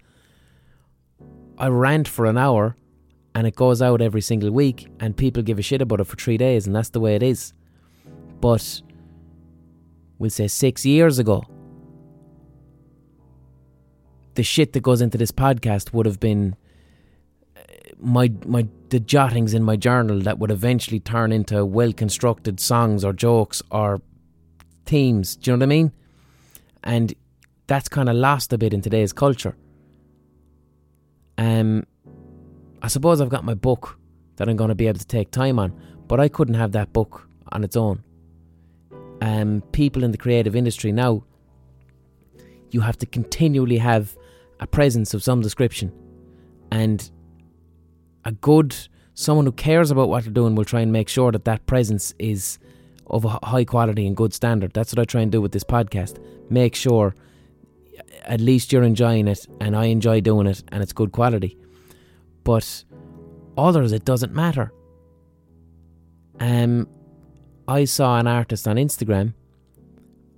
I rant for an hour and it goes out every single week and people give a shit about it for three days and that's the way it is. But we'll say six years ago, the shit that goes into this podcast would have been my my the jottings in my journal that would eventually turn into well-constructed songs or jokes or themes. Do you know what I mean? And that's kind of lost a bit in today's culture. Um, I suppose I've got my book that I'm going to be able to take time on, but I couldn't have that book on its own. Um, people in the creative industry now, you have to continually have a presence of some description, and a good, someone who cares about what they're doing will try and make sure that that presence is of a high quality and good standard. That's what I try and do with this podcast. Make sure at least you're enjoying it and I enjoy doing it and it's good quality. But others, it doesn't matter. Um, I saw an artist on Instagram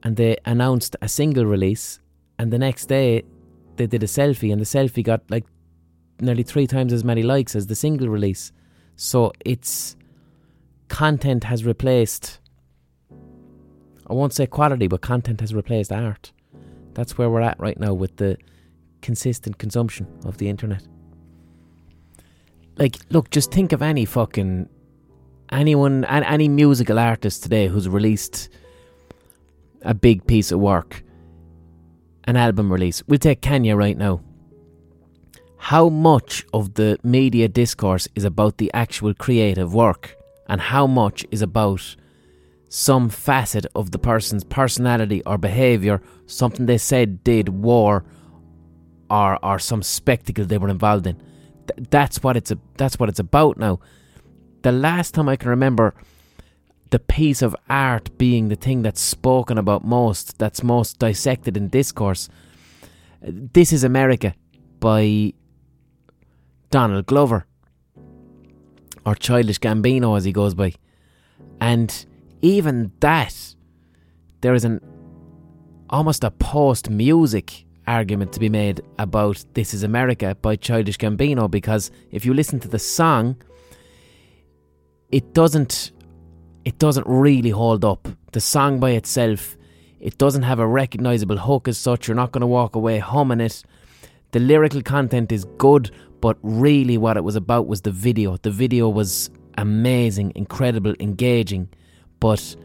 and they announced a single release and the next day they did a selfie and the selfie got like nearly three times as many likes as the single release. So it's content has replaced, I won't say quality, but content has replaced art. That's where we're at right now with the consistent consumption of the internet. Like, look, just think of any fucking, anyone, any musical artist today who's released a big piece of work, an album release. We'll take Kanye right now. How much of the media discourse is about the actual creative work and how much is about some facet of the person's personality or behaviour, something they said, did, wore, or or some spectacle they were involved in. Th- that's what it's a, that's what it's about now. The last time I can remember the piece of art being the thing that's spoken about most, that's most dissected in discourse. This Is America by Donald Glover, or Childish Gambino as he goes by, and even that, there is an almost a post-music argument to be made about This Is America by Childish Gambino, because if you listen to the song, it doesn't it doesn't really hold up. The song by itself, it doesn't have a recognisable hook as such. You're not going to walk away humming it. The lyrical content is good, but really what it was about was the video. The video was amazing, incredible, engaging. But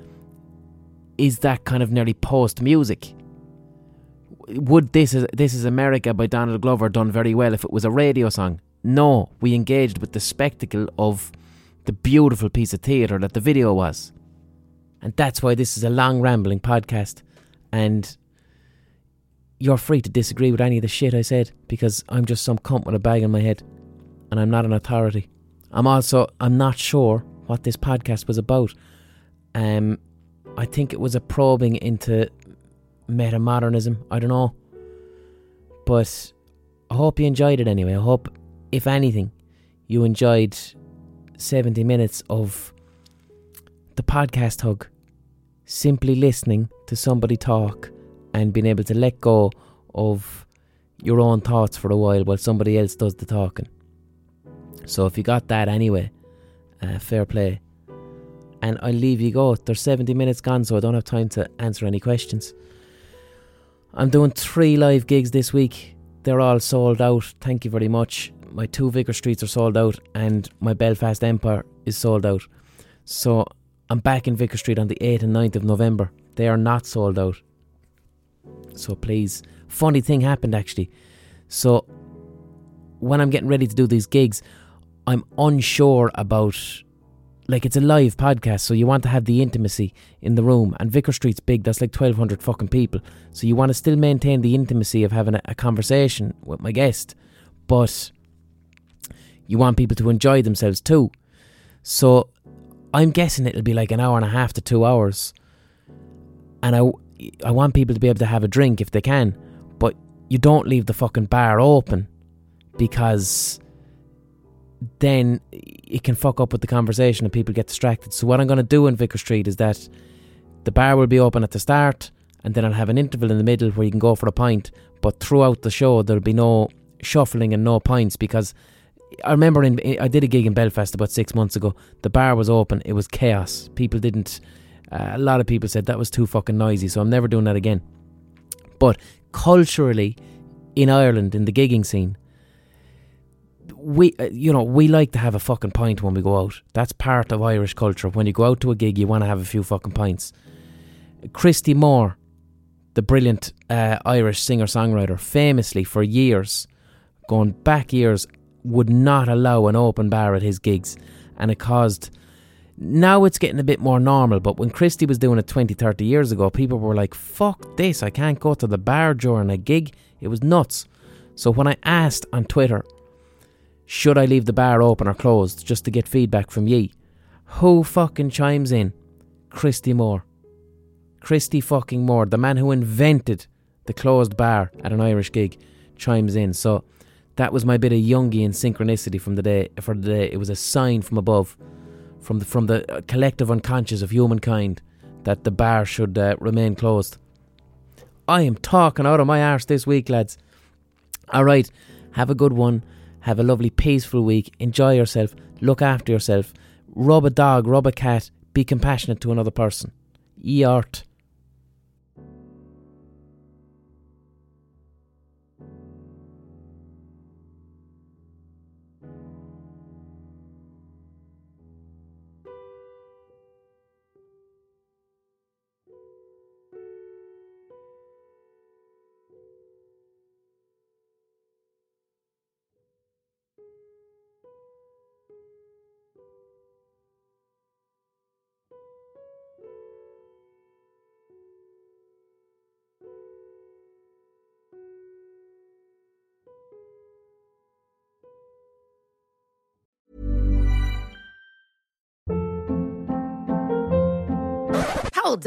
is that kind of nearly post-music? Would This Is, This Is America by Donald Glover done very well if it was a radio song? No, we engaged with the spectacle of the beautiful piece of theatre that the video was. And that's why this is a long, rambling podcast. And you're free to disagree with any of the shit I said, because I'm just some cunt with a bag on my head. And I'm not an authority. I'm also, I'm not sure what this podcast was about. Um, I think it was a probing into metamodernism. I don't know. But I hope you enjoyed it anyway. I hope, if anything, you enjoyed seventy minutes of the podcast hug. Simply listening to somebody talk and being able to let go of your own thoughts for a while while somebody else does the talking. So if you got that anyway, uh, fair play. And I'll leave you go. There's seventy minutes gone, so I don't have time to answer any questions. I'm doing three live gigs this week. They're all sold out. Thank you very much. My two Vicar Streets are sold out and my Belfast Empire is sold out. So I'm back in Vicar Street on the eighth and ninth of November. They are not sold out. So please. Funny thing happened actually. So when I'm getting ready to do these gigs, I'm unsure about like, it's a live podcast, so you want to have the intimacy in the room. And Vicar Street's big, that's like twelve hundred fucking people. So you want to still maintain the intimacy of having a, a conversation with my guest, but you want people to enjoy themselves too. So I'm guessing it'll be like an hour and a half to two hours. And I, I want people to be able to have a drink if they can, but you don't leave the fucking bar open, because then it can fuck up with the conversation and people get distracted. So what I'm going to do in Vicar Street is that the bar will be open at the start, and then I'll have an interval in the middle where you can go for a pint, but throughout the show there'll be no shuffling and no pints. Because I remember in, I did a gig in Belfast about six months ago, the bar was open, it was chaos, people didn't uh, a lot of people said that was too fucking noisy, so I'm never doing that again. But culturally in Ireland, in the gigging scene, We, uh, you know, we like to have a fucking pint when we go out. That's part of Irish culture. When you go out to a gig, you want to have a few fucking pints. Christy Moore, the brilliant uh, Irish singer-songwriter, famously for years, going back years, would not allow an open bar at his gigs. And it caused... Now it's getting a bit more normal, but when Christy was doing it twenty, thirty years ago, people were like, fuck this, I can't go to the bar during a gig. It was nuts. So when I asked on Twitter, should I leave the bar open or closed, just to get feedback from ye? Who fucking chimes in? Christy Moore. Christy fucking Moore, the man who invented the closed bar at an Irish gig, chimes in. So that was my bit of Jungian synchronicity from the day. For the day, it was a sign from above, from the from the collective unconscious of humankind, that the bar should uh, remain closed. I am talking out of my arse this week, lads. All right, have a good one. Have a lovely, peaceful week. Enjoy yourself. Look after yourself. Rub a dog, rub a cat. Be compassionate to another person. E-art. Hold